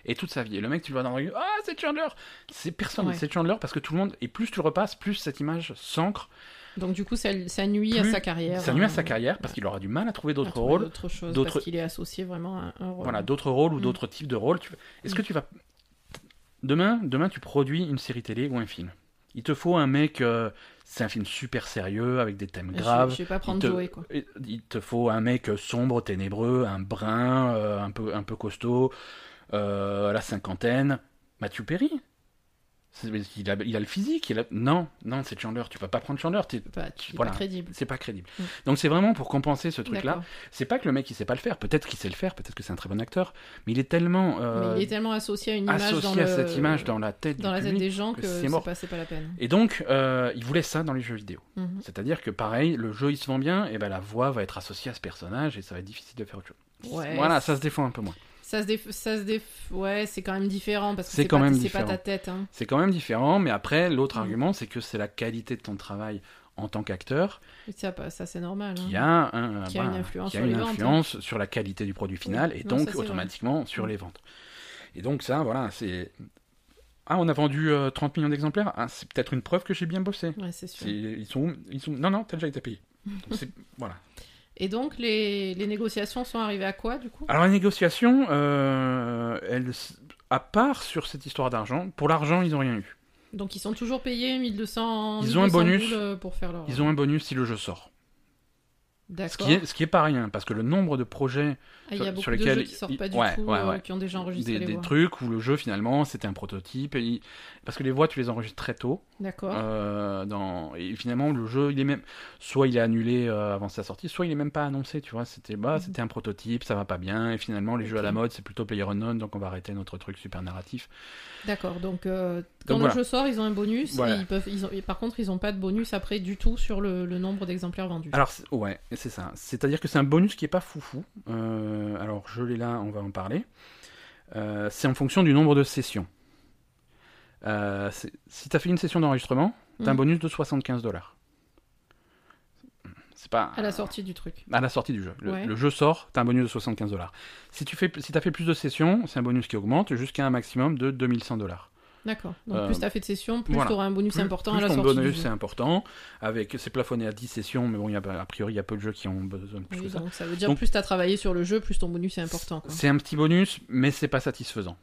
et toute sa vie. Et le mec, tu le vois dans le... Ah, c'est Chandler! C'est personne, c'est Chandler, parce que tout le monde... Et plus tu le repasses, plus cette image s'ancre. Donc du coup, ça nuit à sa carrière. Ça nuit à sa carrière, parce qu'il aura du mal à trouver d'autres rôles. D'autres choses, parce qu'il est associé vraiment à un rôle. Voilà, d'autres rôles ou d'autres types de rôles. Est-ce que tu vas... Demain, tu produis une série télé ou un film. Il te faut un mec... C'est un film super sérieux, avec des thèmes graves. Je vais pas prendre Joey, quoi. Il te faut un mec sombre, ténébreux, un brun, un peu costaud, à la cinquantaine. Matthew Perry. Il a le physique. Non, c'est Chandler. Tu vas pas prendre Chandler. C'est pas crédible. C'est pas crédible. Oui. Donc c'est vraiment pour compenser ce truc-là. D'accord. C'est pas que le mec il sait pas le faire. Peut-être qu'il sait le faire. Peut-être que c'est un très bon acteur. Mais il est tellement associé à une image, associé à cette image dans la tête des gens que c'est pas la peine. Et donc il voulait ça dans les jeux vidéo. Mm-hmm. C'est-à-dire que pareil, le jeu il se vend bien, et ben la voix va être associée à ce personnage et ça va être difficile de faire autre chose. Ouais, voilà, ça se défend un peu moins. Ouais, c'est quand même différent, parce que c'est pas ta tête. Hein. C'est quand même différent, mais après, l'autre argument, c'est que c'est la qualité de ton travail en tant qu'acteur. Ça, c'est normal. Hein. Qui a une influence sur la qualité du produit final, et donc automatiquement sur les ventes. Et donc ça, voilà, c'est... Ah, on a vendu 30 millions d'exemplaires, c'est peut-être une preuve que j'ai bien bossé. Ouais, c'est sûr. Ils sont... Non, t'as déjà été payé. Donc c'est... Voilà. Et donc, les négociations sont arrivées à quoi, du coup ? Alors, les négociations, à part sur cette histoire d'argent, pour l'argent, ils n'ont rien eu. Donc, ils sont toujours payés 1200 boules pour faire leur... Ils ont un bonus si le jeu sort. D'accord. Ce qui est pas rien, parce que le nombre de projets sur lesquels... Il y a beaucoup de jeux qui sortent pas du tout, qui ont déjà enregistré les voix. Des trucs où le jeu, finalement, c'était un prototype. Parce que les voix, tu les enregistres très tôt. D'accord. Et finalement, le jeu, il est même... Soit il est annulé avant sa sortie, soit il est même pas annoncé, tu vois. C'était un prototype, ça va pas bien. Et finalement, les jeux à la mode, c'est plutôt PlayerUnknown, donc on va arrêter notre truc super narratif. D'accord, donc quand le jeu sort, ils ont un bonus. Voilà. Et par contre, ils ont pas de bonus après du tout sur le nombre d'exemplaires vendus. Alors, c'est ça. C'est-à-dire que c'est un bonus qui n'est pas foufou. Alors, je l'ai là, on va en parler. C'est en fonction du nombre de sessions. Si tu as fait une session d'enregistrement, tu as un bonus de $75. C'est pas... À la sortie du truc. À la sortie du jeu. Le jeu sort, tu as un bonus de $75. Si tu as fait plus de sessions, c'est un bonus qui augmente jusqu'à un maximum de $2100. D'accord. Donc plus tu as fait de sessions, plus tu auras un bonus important à la sortie. Plus ton bonus c'est important. C'est plafonné à 10 sessions, mais bon, a priori, il y a peu de jeux qui ont besoin de plus que ça. Donc ça veut dire plus tu as travaillé sur le jeu, plus ton bonus est important, quoi. C'est un petit bonus, mais c'est pas satisfaisant.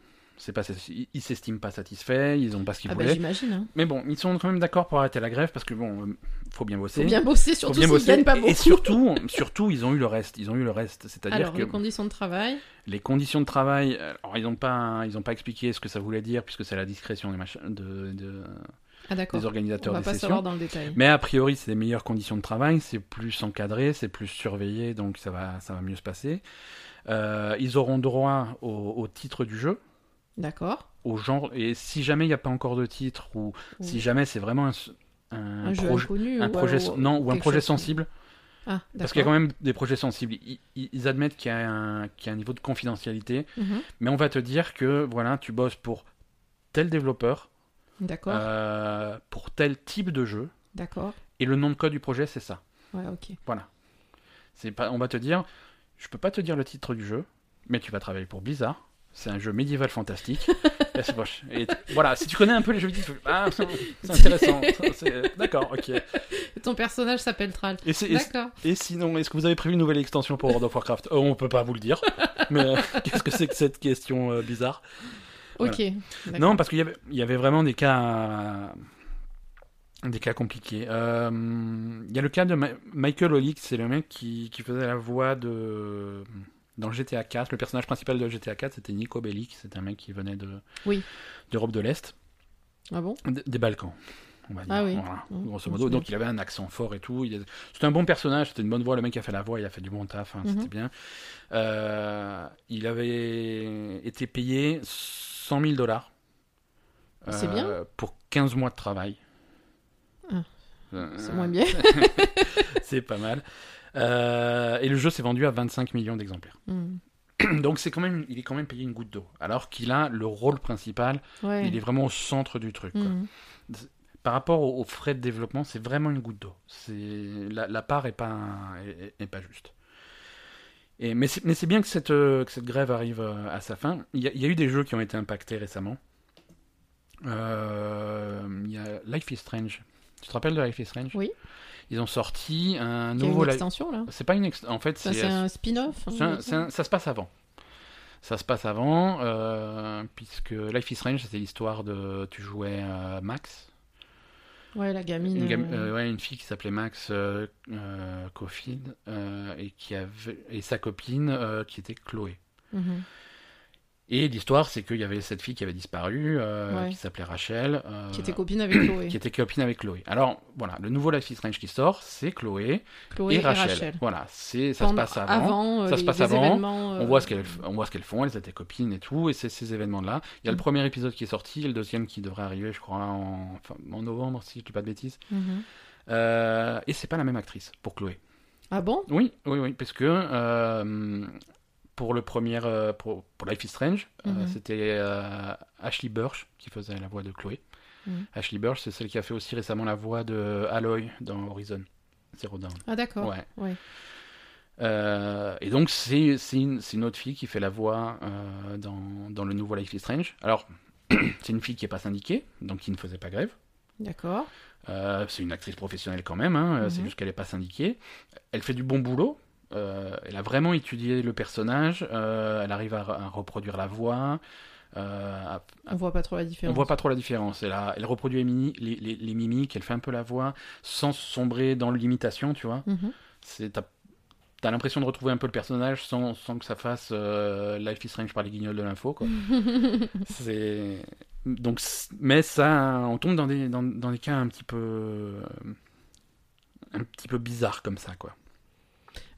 Ils s'estiment pas satisfaits, ils ont pas ce qu'ils voulaient. J'imagine. Hein. Mais bon, ils sont quand même d'accord pour arrêter la grève, parce que bon, faut bien bosser. Surtout s'ils gagnent pas beaucoup. Et surtout, ils ont eu le reste. C'est-à-dire que les conditions de travail. Alors ils ont pas expliqué ce que ça voulait dire, puisque c'est à la discrétion des machins des organisateurs des sessions. On va pas savoir dans le détail. Mais a priori, c'est des meilleures conditions de travail, c'est plus encadré, c'est plus surveillé, donc ça va mieux se passer. Ils auront droit au titre du jeu. D'accord. Au genre, et si jamais il n'y a pas encore de titre, ou si jamais c'est vraiment un jeu inconnu, un projet sensible. Ah, parce qu'il y a quand même des projets sensibles. Ils admettent qu'il y a un niveau de confidentialité, mais on va te dire que voilà, tu bosses pour tel développeur, d'accord, pour tel type de jeu, d'accord, et le nom de code du projet c'est ça. Ouais, ok. Voilà. On va te dire, je peux pas te dire le titre du jeu, mais tu vas travailler pour Blizzard. C'est un jeu médiéval fantastique. Et voilà, si tu connais un peu les jeux vidéo, c'est intéressant. D'accord, ok. Ton personnage s'appelle Thrall. D'accord. Et sinon, est-ce que vous avez prévu une nouvelle extension pour World of Warcraft ? On peut pas vous le dire. Mais qu'est-ce que c'est que cette question bizarre ? Voilà. Ok. D'accord. Non, parce qu'il y avait vraiment des cas compliqués. Il y a le cas de Michael Olick, c'est le mec qui faisait la voix de... Dans GTA 4, le personnage principal de GTA 4, c'était Nico Bellic, c'était un mec qui venait d'Europe de l'Est. Ah bon ? Des Balkans. on va dire. Ah oui. Voilà, grosso modo. Donc il avait un accent fort et tout. C'était un bon personnage, c'était une bonne voix. Le mec qui a fait la voix, il a fait du bon taf, hein, c'était bien. Il avait été payé $100,000. C'est bien. Pour 15 mois de travail. Ah. C'est moins bien. C'est pas mal. Et le jeu s'est vendu à 25 millions d'exemplaires. Donc c'est quand même, il est quand même payé une goutte d'eau, alors qu'il a le rôle principal, il est vraiment au centre du truc. Quoi. Par rapport aux frais de développement, c'est vraiment une goutte d'eau. La part n'est pas, pas juste. Mais c'est bien que cette grève arrive à sa fin. Il y a eu des jeux qui ont été impactés récemment. Il y a Life is Strange. Tu te rappelles de Life is Strange? Oui. Ils ont sorti un nouveau... C'est une extension, là? C'est pas une extension. En fait, c'est un spin-off. Ça se passe avant. Ça se passe avant, puisque Life is Strange, c'était l'histoire de... Tu jouais Max. Ouais, la gamine. Une fille qui s'appelait Max Caulfield, et qui avait... et sa copine, qui était Chloé. Et l'histoire, c'est qu'il y avait cette fille qui avait disparu, qui s'appelait Rachel. Qui était copine avec Chloé. Alors, voilà, le nouveau Life is Strange qui sort, c'est Chloé et Rachel. Voilà, ça se passe avant. Ça se passe avant. On voit ce qu'elles font, elles étaient copines et tout, et c'est ces événements-là. Il y a le premier épisode qui est sorti, et le deuxième qui devrait arriver, je crois, en novembre, si je ne dis pas de bêtises. Et c'est pas la même actrice pour Chloé. Ah bon? Oui, parce que... Pour le premier, pour Life is Strange, c'était Ashly Burch qui faisait la voix de Chloé. Ashly Burch, c'est celle qui a fait aussi récemment la voix de Aloy dans Horizon Zero Dawn. Ah d'accord. Ouais. Et donc c'est une autre fille qui fait la voix dans le nouveau Life is Strange. Alors c'est une fille qui est pas syndiquée, donc qui ne faisait pas grève. D'accord. C'est une actrice professionnelle quand même. C'est juste qu'elle est pas syndiquée. Elle fait du bon boulot. Elle a vraiment étudié le personnage, elle arrive à reproduire la voix. On voit pas trop la différence. Elle reproduit les mimiques, elle fait un peu la voix sans sombrer dans l'imitation, tu vois. T'as l'impression de retrouver un peu le personnage sans que ça fasse Life is Strange par les guignols de l'info, quoi. Mais ça, on tombe dans des cas un petit peu bizarres comme ça, quoi.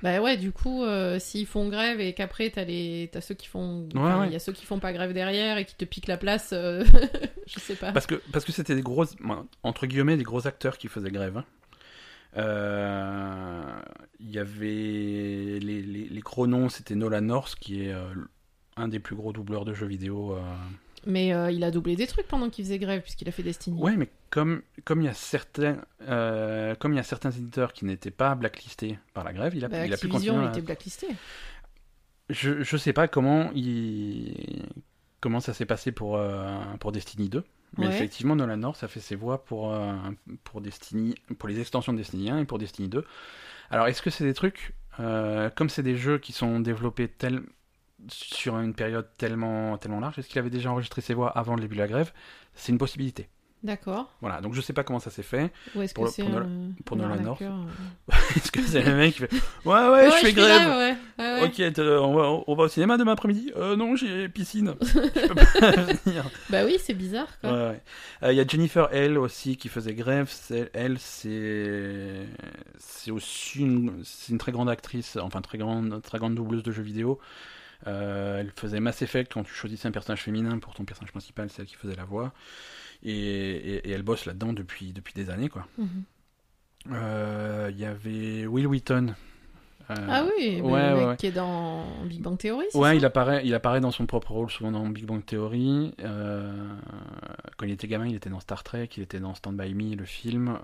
Bah ouais, du coup, s'ils font grève et qu'après t'as ceux qui font, il y a ceux qui font pas grève derrière et qui te piquent la place, je sais pas. Parce que c'était des gros, entre guillemets, des gros acteurs qui faisaient grève. Il y avait les gros noms, c'était Nolan North qui est un des plus gros doubleurs de jeux vidéo. Mais il a doublé des trucs pendant qu'il faisait grève, puisqu'il a fait Destiny. Ouais, mais comme il y a certains éditeurs qui n'étaient pas blacklistés par la grève, il a pu continuer. Activision était blacklisté. Je sais pas comment ça s'est passé pour Destiny 2, mais effectivement Nolan North a fait ses voix pour Destiny, pour les extensions de Destiny 1 et pour Destiny 2. Alors est-ce que c'est des trucs comme c'est des jeux qui sont développés sur une période tellement large, est-ce qu'il avait déjà enregistré ses voix avant le début de la grève? C'est une possibilité. D'accord. Voilà, donc je sais pas comment ça s'est fait. Ou est-ce que c'est pour Nolan North. Est-ce que c'est le mec qui fait ouais, je fais grève. Ok, on va au cinéma demain après-midi. Non, j'ai piscine. Je peux pas venir. Bah oui, c'est bizarre, quoi. Ouais. Y a Jennifer Hale aussi qui faisait grève. C'est aussi une très grande actrice, enfin très grande doubleuse de jeux vidéo. Elle faisait Mass Effect. Quand tu choisissais un personnage féminin pour ton personnage principal, c'est elle qui faisait la voix, et elle bosse là-dedans depuis des années, quoi. Y avait Will Wheaton, ah oui, le mec qui est dans Big Bang Theory, c'est ça? il apparaît dans son propre rôle, souvent dans Big Bang Theory. Quand il était gamin, il était dans Star Trek, il était dans Stand By Me, le film.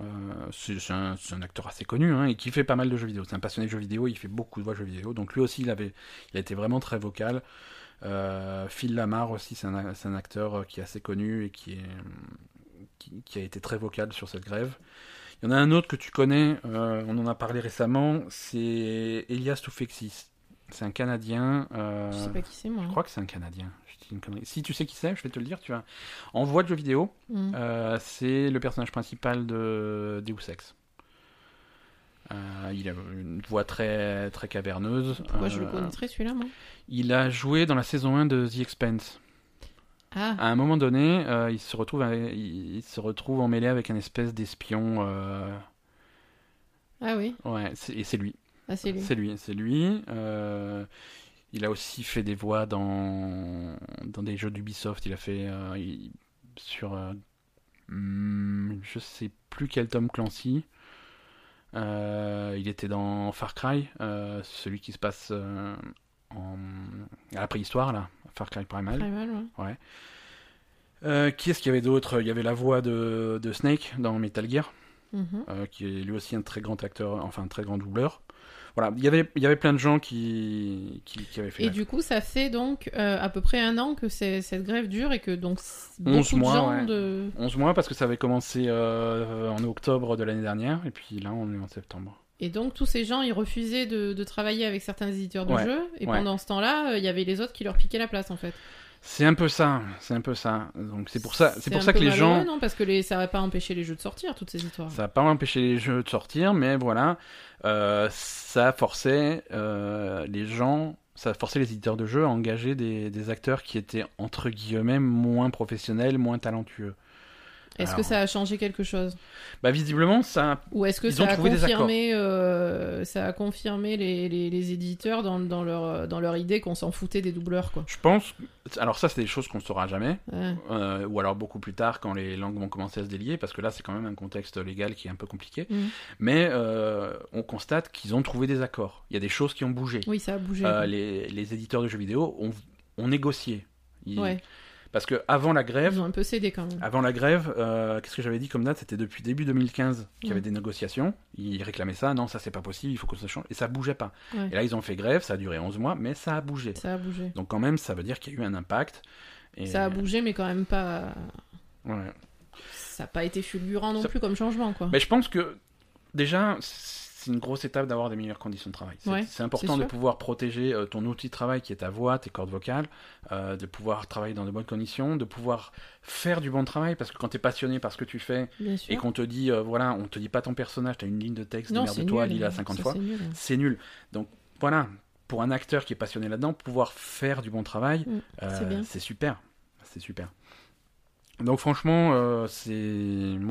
C'est un acteur assez connu, et qui fait pas mal de jeux vidéo. C'est un passionné de jeux vidéo, il fait beaucoup de voix de jeux vidéo, donc lui aussi il a été vraiment très vocal. Phil Lamar aussi, c'est un acteur qui est assez connu et qui a été très vocal sur cette grève. Il y en a un autre que tu connais, on en a parlé récemment, c'est Elias Toufeksis. C'est un Canadien. Je sais pas qui c'est, moi. Je crois que c'est un Canadien. Je dis une connerie. Si tu sais qui c'est, je vais te le dire. En voix de jeu vidéo, c'est le personnage principal de Deus Ex. Il a une voix très, très caverneuse. Pourquoi je le connaîtrais, celui-là, moi? Il a joué dans la saison 1 de The Expanse. Ah. À un moment donné, il se retrouve emmêlé avec un espèce d'espion. Ah oui. Ouais, c'est lui. Ah, c'est lui. C'est lui. Il a aussi fait des voix dans des jeux d'Ubisoft. Il a fait je sais plus quel Tom Clancy. Il était dans Far Cry, celui qui se passe à la préhistoire, là, Far Cry Primal ouais. Qui est-ce qu'il y avait d'autre? Il y avait la voix de Snake dans Metal Gear, qui est lui aussi un très grand acteur, enfin un très grand doubleur. Voilà, il y avait plein de gens qui avaient fait grève. Et du coup, ça fait donc à peu près 1 an que cette grève dure et que donc 11 mois, parce que ça avait commencé en octobre de l'année dernière et puis là, on est en septembre. Et donc, tous ces gens, ils refusaient de travailler avec certains éditeurs de jeux et pendant ce temps-là, il y avait les autres qui leur piquaient la place en fait. C'est un peu ça. Donc c'est pour ça que les gens. Non, parce que ça va pas empêcher les jeux de sortir, toutes ces histoires. Ça va pas empêcher les jeux de sortir, mais voilà, ça forçait les gens, ça forçait les éditeurs de jeux à engager des acteurs qui étaient entre guillemets moins professionnels, moins talentueux. Est-ce que ça a changé quelque chose ? Bah visiblement ça. Ou est-ce que ça a confirmé les éditeurs dans leur idée qu'on s'en foutait des doubleurs quoi. Je pense. Alors ça c'est des choses qu'on ne saura jamais. Ouais. Ou alors beaucoup plus tard quand les langues vont commencer à se délier parce que là c'est quand même un contexte légal qui est un peu compliqué. Mmh. Mais on constate qu'ils ont trouvé des accords. Il y a des choses qui ont bougé. Oui ça a bougé. Les éditeurs de jeux vidéo ont négocié. Ouais. Parce que avant la grève, ils ont un peu cédé quand même. Avant la grève, qu'est-ce que j'avais dit comme date ? C'était depuis début 2015 qu'il y avait des négociations. Ils réclamaient ça. Non, ça c'est pas possible. Il faut que ça change. Et ça bougeait pas. Ouais. Et là, ils ont fait grève. Ça a duré 11 mois, mais ça a bougé. Donc quand même, ça veut dire qu'il y a eu un impact. Et... ça a bougé, mais quand même pas. Ouais. Ça n'a pas été fulgurant non plus comme changement, quoi. Mais je pense que déjà. C'est une grosse étape d'avoir des meilleures conditions de travail. C'est important de pouvoir protéger ton outil de travail qui est ta voix, tes cordes vocales, de pouvoir travailler dans de bonnes conditions, de pouvoir faire du bon travail, parce que quand t'es passionné par ce que tu fais et qu'on te dit, voilà, on te dit pas ton personnage, t'as une ligne de texte, merde-toi, lis-la 50 fois, c'est nul. Donc voilà, pour un acteur qui est passionné là-dedans, pouvoir faire du bon travail, c'est super. Donc franchement, moi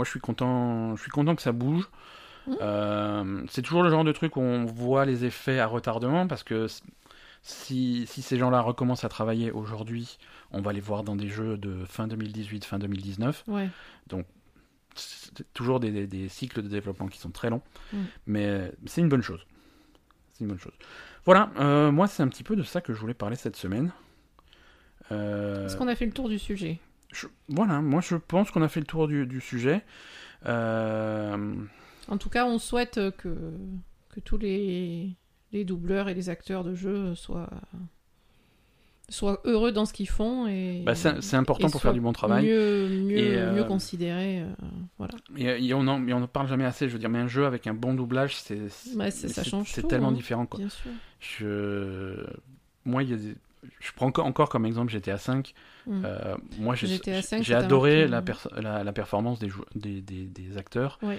je suis content que ça bouge. C'est toujours le genre de truc où on voit les effets à retardement parce que si ces gens-là recommencent à travailler aujourd'hui, on va les voir dans des jeux de fin 2018, fin 2019. Ouais. Donc, c'est toujours des cycles de développement qui sont très longs, mais c'est une bonne chose. Voilà, moi c'est un petit peu de ça que je voulais parler cette semaine. Est-ce qu'on a fait le tour du sujet ? Voilà, moi je pense qu'on a fait le tour du sujet. En tout cas, on souhaite que tous les doubleurs et les acteurs de jeu soient heureux dans ce qu'ils font. Et, c'est important pour faire du bon travail. Mieux considéré. Voilà. Et on n'en parle jamais assez. Je veux dire, mais un jeu avec un bon doublage, ça change tout, tellement différent. Quoi. Bien sûr. Je prends encore comme exemple GTA V. Moi, j'ai adoré la performance des acteurs. Ouais.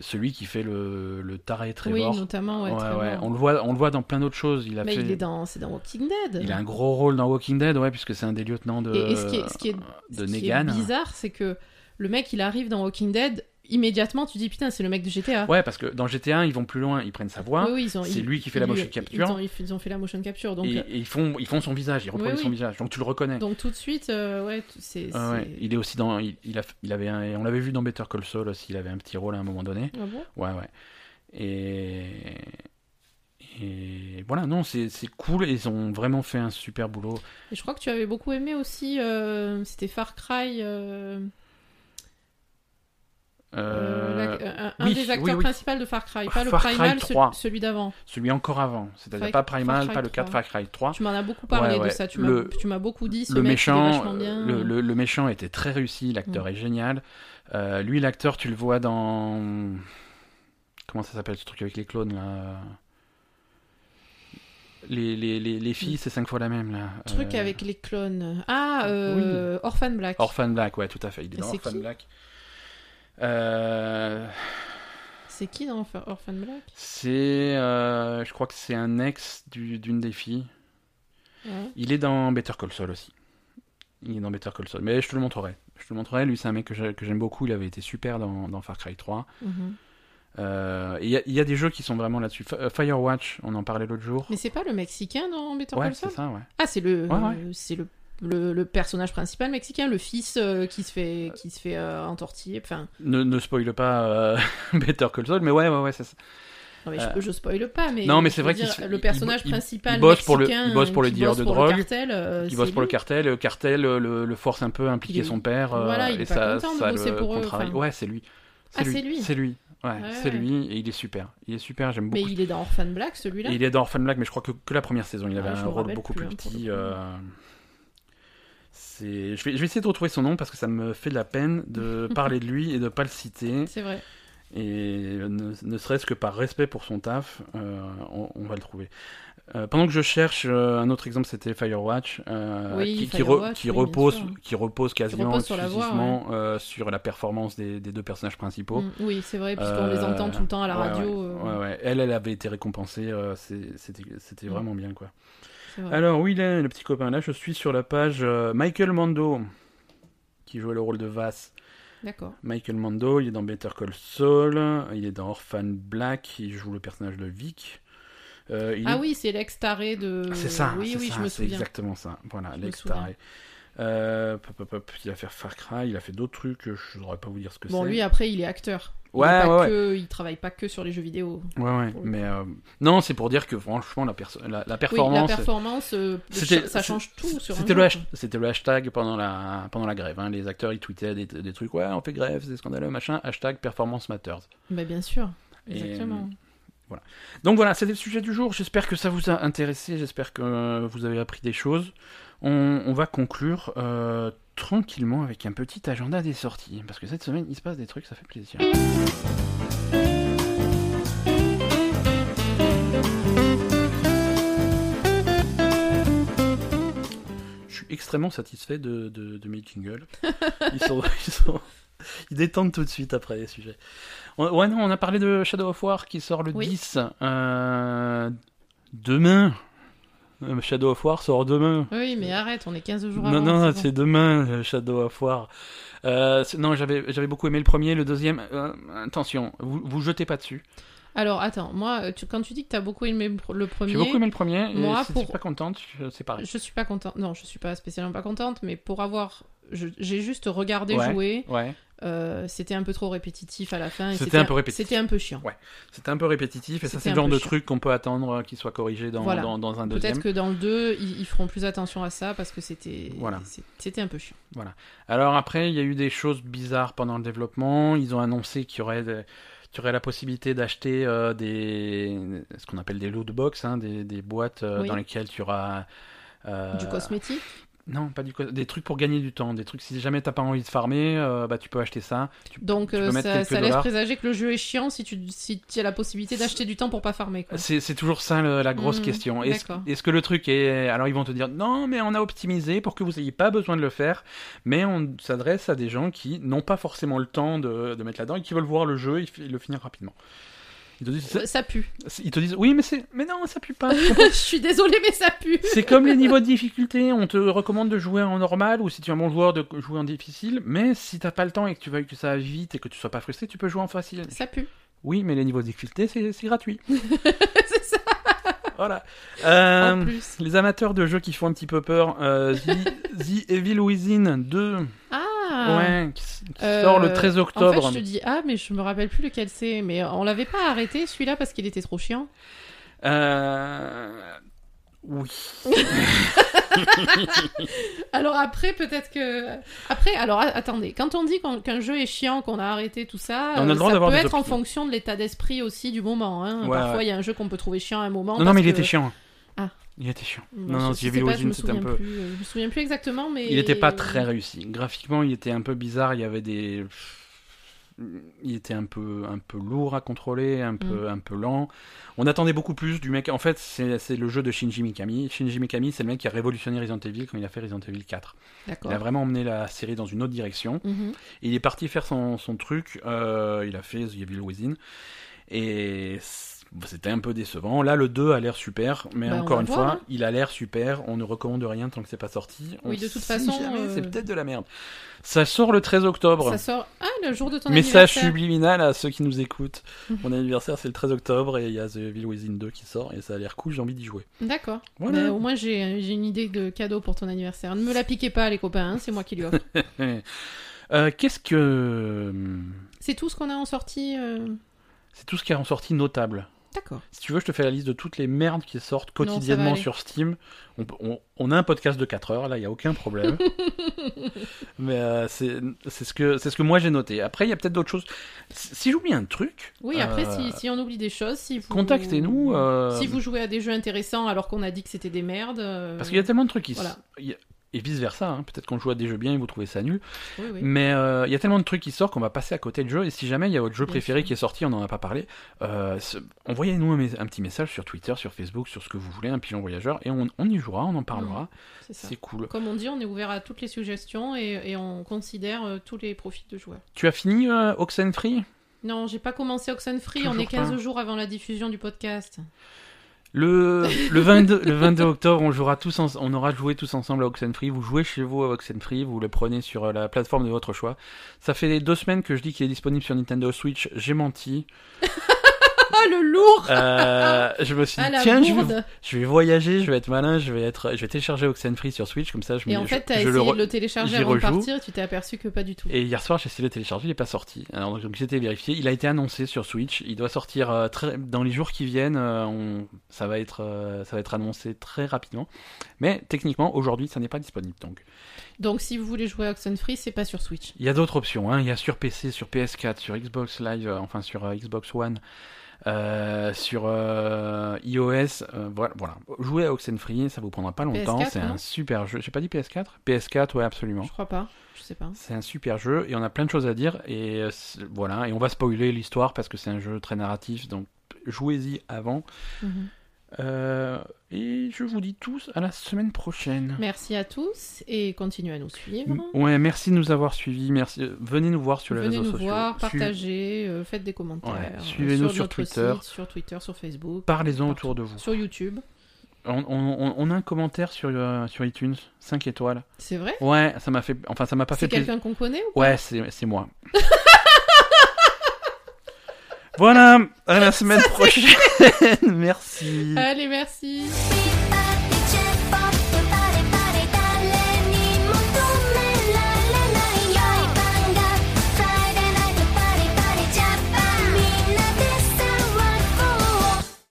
Celui qui fait le taré Trevor. Oui, notamment. Ouais, Trevor. On le voit dans plein d'autres choses. C'est dans Walking Dead. Il a un gros rôle dans Walking Dead, puisque c'est un des lieutenants de Negan. Et ce qui est bizarre, c'est que le mec, il arrive dans Walking Dead, immédiatement, tu dis putain, c'est le mec de GTA. Ouais, parce que dans GTA, ils vont plus loin, ils prennent sa voix. Oui, ils ont fait la motion capture. Donc... Et ils font son visage, ils reproduisent son visage, donc tu le reconnais. Donc tout de suite, il est aussi dans. On l'avait vu dans Better Call Saul aussi, il avait un petit rôle à un moment donné. Ah bon ? Ouais. Et voilà, non, c'est cool, ils ont vraiment fait un super boulot. Et je crois que tu avais beaucoup aimé aussi, c'était Far Cry. Des acteurs principaux de Far Cry, pas Far le Primal, 3. Celui d'avant, celui encore avant, c'est-à-dire pas Primal, pas le 4, Far Cry 3. Tu m'en as beaucoup parlé de ça, tu m'as beaucoup dit. Ce mec méchant, était vachement bien. Le méchant était très réussi, l'acteur est génial. Lui, l'acteur, tu le vois dans. Comment ça s'appelle ce truc avec les clones là ? Les filles, c'est 5 fois la même là. Truc avec les clones. Orphan Black. Orphan Black, ouais, tout à fait. Il est dans Orphan Black. C'est qui dans Orphan Black ? C'est, je crois que c'est un ex d'une des filles. Ouais. Il est dans Better Call Saul aussi. Il est dans Better Call Saul. Mais je te le montrerai. Je te le montrerai. Lui, c'est un mec que j'aime beaucoup. Il avait été super dans Far Cry 3. Mm-hmm. Il y a des jeux qui sont vraiment là-dessus. Firewatch, on en parlait l'autre jour. Mais c'est pas le Mexicain dans Better Call Saul ? Ouais, c'est ça, ouais. Ah, c'est le personnage principal mexicain, le fils qui se fait entortiller. Enfin... Ne spoile pas Better Call Saul, mais ouais, c'est ça. Non, mais je spoile pas, mais. Non, mais c'est vrai qu'il se... Le personnage principal. Il bosse pour le dealer de drogue. Il bosse pour le cartel. Le cartel le force un peu à impliquer son père. Voilà, il est pas content de bosser pour eux. Ouais, c'est lui. C'est lui. Ouais, c'est lui, et il est super. J'aime beaucoup. Mais il est dans Orphan Black, celui-là. Il est dans Orphan Black, mais je crois que la première saison, il avait un rôle beaucoup plus petit. C'est... Je vais essayer de retrouver son nom parce que ça me fait de la peine de parler de lui et de pas le citer. C'est vrai. Et ne serait-ce que par respect pour son taf, on va le trouver. Pendant que je cherche un autre exemple, c'était Firewatch, qui repose quasiment exclusivement sur la performance des deux personnages principaux. Oui, c'est vrai, puisqu'on les entend tout le temps à la radio. Ouais. Elle avait été récompensée, c'était vraiment bien, quoi. Alors oui, là, le petit copain, là je suis sur la page Michael Mando, qui jouait le rôle de Vass. D'accord. Michael Mando, il est dans Better Call Saul, il est dans Orphan Black, il joue le personnage de Vic. C'est Lex Taré de... C'est ça, je me souviens. C'est exactement ça, voilà, Lex Taré. Il a fait Far Cry, il a fait d'autres trucs, je ne saurais pas vous dire ce que c'est. Bon, lui, après, il est acteur. Il travaille pas que sur les jeux vidéo. Mais non, c'est pour dire que franchement la performance. Oui, la performance, ça change tout sur. C'était le hashtag pendant la grève. Hein. Les acteurs ils tweetaient des trucs, on fait grève, c'est scandaleux, machin. Hashtag performance matters. Bah bien sûr, exactement. Et, voilà. Donc voilà, c'était le sujet du jour. J'espère que ça vous a intéressé. J'espère que vous avez appris des choses. On va conclure. Tranquillement avec un petit agenda des sorties, parce que cette semaine il se passe des trucs, ça fait plaisir. Je suis extrêmement satisfait de mes jingles. Ils détendent tout de suite après les sujets. On a parlé de Shadow of War qui sort le 10. Demain. Shadow of War sort demain. Oui, mais arrête, on est 15 jours avant. Non, c'est demain, Shadow of War. J'avais beaucoup aimé le premier, le deuxième. Attention, vous jetez pas dessus. Alors, attends, moi, quand tu dis que t'as beaucoup aimé le premier... J'ai beaucoup aimé le premier, moi, si t'es pas contente, c'est pareil. Je suis pas contente, non, je suis pas spécialement pas contente, mais pour avoir... J'ai juste regardé jouer... Ouais. C'était un peu trop répétitif à la fin. C'était un peu chiant. Ouais. C'était un peu répétitif et ça c'est le genre de truc qu'on peut attendre qu'il soit corrigé dans un deuxième. Peut-être que dans le 2 ils feront plus attention à ça parce que c'était un peu chiant. Voilà. Alors après il y a eu des choses bizarres pendant le développement. Ils ont annoncé qu'il y aurait la possibilité d'acheter ce qu'on appelle des loot box, des boîtes dans lesquelles tu auras du cosmétique. Non, pas du coup. Des trucs pour gagner du temps. Des trucs, si jamais t'as pas envie de farmer, tu peux acheter ça. Donc, ça laisse présager que le jeu est chiant si t'as la possibilité d'acheter du temps pour pas farmer. Quoi. C'est toujours ça la grosse question. Est-ce que le truc est... Alors, ils vont te dire, non, mais on a optimisé pour que vous ayez pas besoin de le faire. Mais on s'adresse à des gens qui n'ont pas forcément le temps de mettre là-dedans et qui veulent voir le jeu et le finir rapidement. Ils te disent, ça pue. Ils te disent oui mais non ça pue pas. Je suis désolé mais ça pue. C'est comme les niveaux de difficulté, on te recommande de jouer en normal ou si tu es un bon joueur de jouer en difficile, mais si t'as pas le temps et que tu veux que ça aille vite et que tu sois pas frustré, tu peux jouer en facile. Ça pue. Oui mais les niveaux de difficulté c'est gratuit. C'est ça. Voilà. En plus. Les amateurs de jeux qui font un petit peu peur, The Evil Within 2. Ah. Ouais, qui sort le 13 octobre. En fait, je te dis, mais je me rappelle plus lequel c'est, mais on l'avait pas arrêté celui-là parce qu'il était trop chiant. Oui. Alors après, peut-être que... Après, alors attendez, quand on dit qu'un jeu est chiant, qu'on a arrêté tout ça, ça peut être en fonction de l'état d'esprit aussi du moment. Hein. Ouais, parfois, il y a un jeu qu'on peut trouver chiant à un moment. Non, mais il était chiant. Ah. Il était chiant. Non, j'ai vu Origins, c'était un peu... Je me souviens plus exactement, mais... Il était pas très réussi. Graphiquement, il était un peu bizarre, il y avait des... Il était un peu lourd à contrôler, un peu lent. On attendait beaucoup plus du mec... En fait, c'est le jeu de Shinji Mikami. Shinji Mikami, c'est le mec qui a révolutionné Resident Evil quand il a fait Resident Evil 4. D'accord. Il a vraiment emmené la série dans une autre direction. Mm-hmm. Il est parti faire son truc. Il a fait The Evil Within. Et... C'était un peu décevant. Là, le 2 a l'air super, mais encore une fois, hein. Il a l'air super. On ne recommande rien tant que c'est pas sorti. Oui, de toute façon, c'est peut-être de la merde. Ça sort le 13 octobre. Ça sort le jour de ton anniversaire. Message subliminal à ceux qui nous écoutent. Mon anniversaire, c'est le 13 octobre et il y a The Evil Within 2 qui sort et ça a l'air cool, j'ai envie d'y jouer. D'accord. Voilà. Au moins, j'ai une idée de cadeau pour ton anniversaire. Ne me la piquez pas, les copains, hein, c'est moi qui lui offre. C'est tout ce qu'on a en sortie C'est tout ce qui est en sortie notable. D'accord. Si tu veux, je te fais la liste de toutes les merdes qui sortent quotidiennement sur Steam. On a un podcast de 4 heures, là, il n'y a aucun problème. Mais c'est ce que moi j'ai noté. Après, il y a peut-être d'autres choses. Si j'oublie un truc... Oui, après, si on oublie des choses... Si vous... Contactez-nous. Si vous jouez à des jeux intéressants alors qu'on a dit que c'était des merdes... Parce qu'il y a tellement de trucs qui... Voilà. Et vice-versa, hein. Peut-être qu'on joue à des jeux bien et vous trouvez ça nul. Oui, oui. Mais il y a tellement de trucs qui sortent qu'on va passer à côté de jeux. Et si jamais il y a votre jeu préféré qui est sorti, on n'en a pas parlé, envoyez-nous un petit message sur Twitter, sur Facebook, sur ce que vous voulez, un pigeon voyageur, et on y jouera, on en parlera. C'est cool. Comme on dit, on est ouvert à toutes les suggestions et on considère tous les profils de joueurs. Tu as fini Oxenfree ? Non, j'ai pas commencé Oxenfree. Toujours on est 15 jours avant la diffusion du podcast. Le 22 octobre, on aura joué tous ensemble à Oxenfree. Vous jouez chez vous à Oxenfree, vous le prenez sur la plateforme de votre choix. Ça fait 2 semaines que je dis qu'il est disponible sur Nintendo Switch, j'ai menti. Le lourd. Je me suis dit tiens, je vais voyager, je vais être malin, je vais télécharger Oxenfree sur Switch comme ça je me. Et en fait, t'as essayé de le télécharger avant de partir et tu t'es aperçu que pas du tout. Et hier soir, j'ai essayé de le télécharger, il est pas sorti. Alors donc j'étais vérifié, il a été annoncé sur Switch, il doit sortir dans les jours qui viennent. Ça va être annoncé très rapidement. Mais techniquement, aujourd'hui, ça n'est pas disponible donc. Si vous voulez jouer à Oxenfree, c'est pas sur Switch. Il y a d'autres options, hein. Il y a sur PC, sur PS4, sur Xbox Live, enfin sur Xbox One. Sur iOS, voilà. Jouez à Oxenfree, ça vous prendra pas longtemps. PS4, c'est un super jeu. J'ai pas dit PS4 ? PS4, ouais, absolument. Je crois pas. Je sais pas. C'est un super jeu et on a plein de choses à dire. Et voilà. Et on va spoiler l'histoire parce que c'est un jeu très narratif. Donc jouez-y avant. Et je vous dis tous à la semaine prochaine. Merci à tous et continuez à nous suivre. Ouais, merci de nous avoir suivis. Merci. Venez nous voir sur les réseaux sociaux. Partagez, faites des commentaires. Ouais, suivez-nous sur Twitter. Site, sur Twitter, sur Facebook. Parlez-en autour de vous. Sur YouTube. On a un commentaire sur iTunes, 5 étoiles. C'est vrai ? Ouais, ça m'a fait. Enfin, ça m'a pas fait plaisir. C'est quelqu'un qu'on connaît ou quoi ? Ouais, c'est moi. Voilà, à la semaine prochaine. Merci. Allez, merci.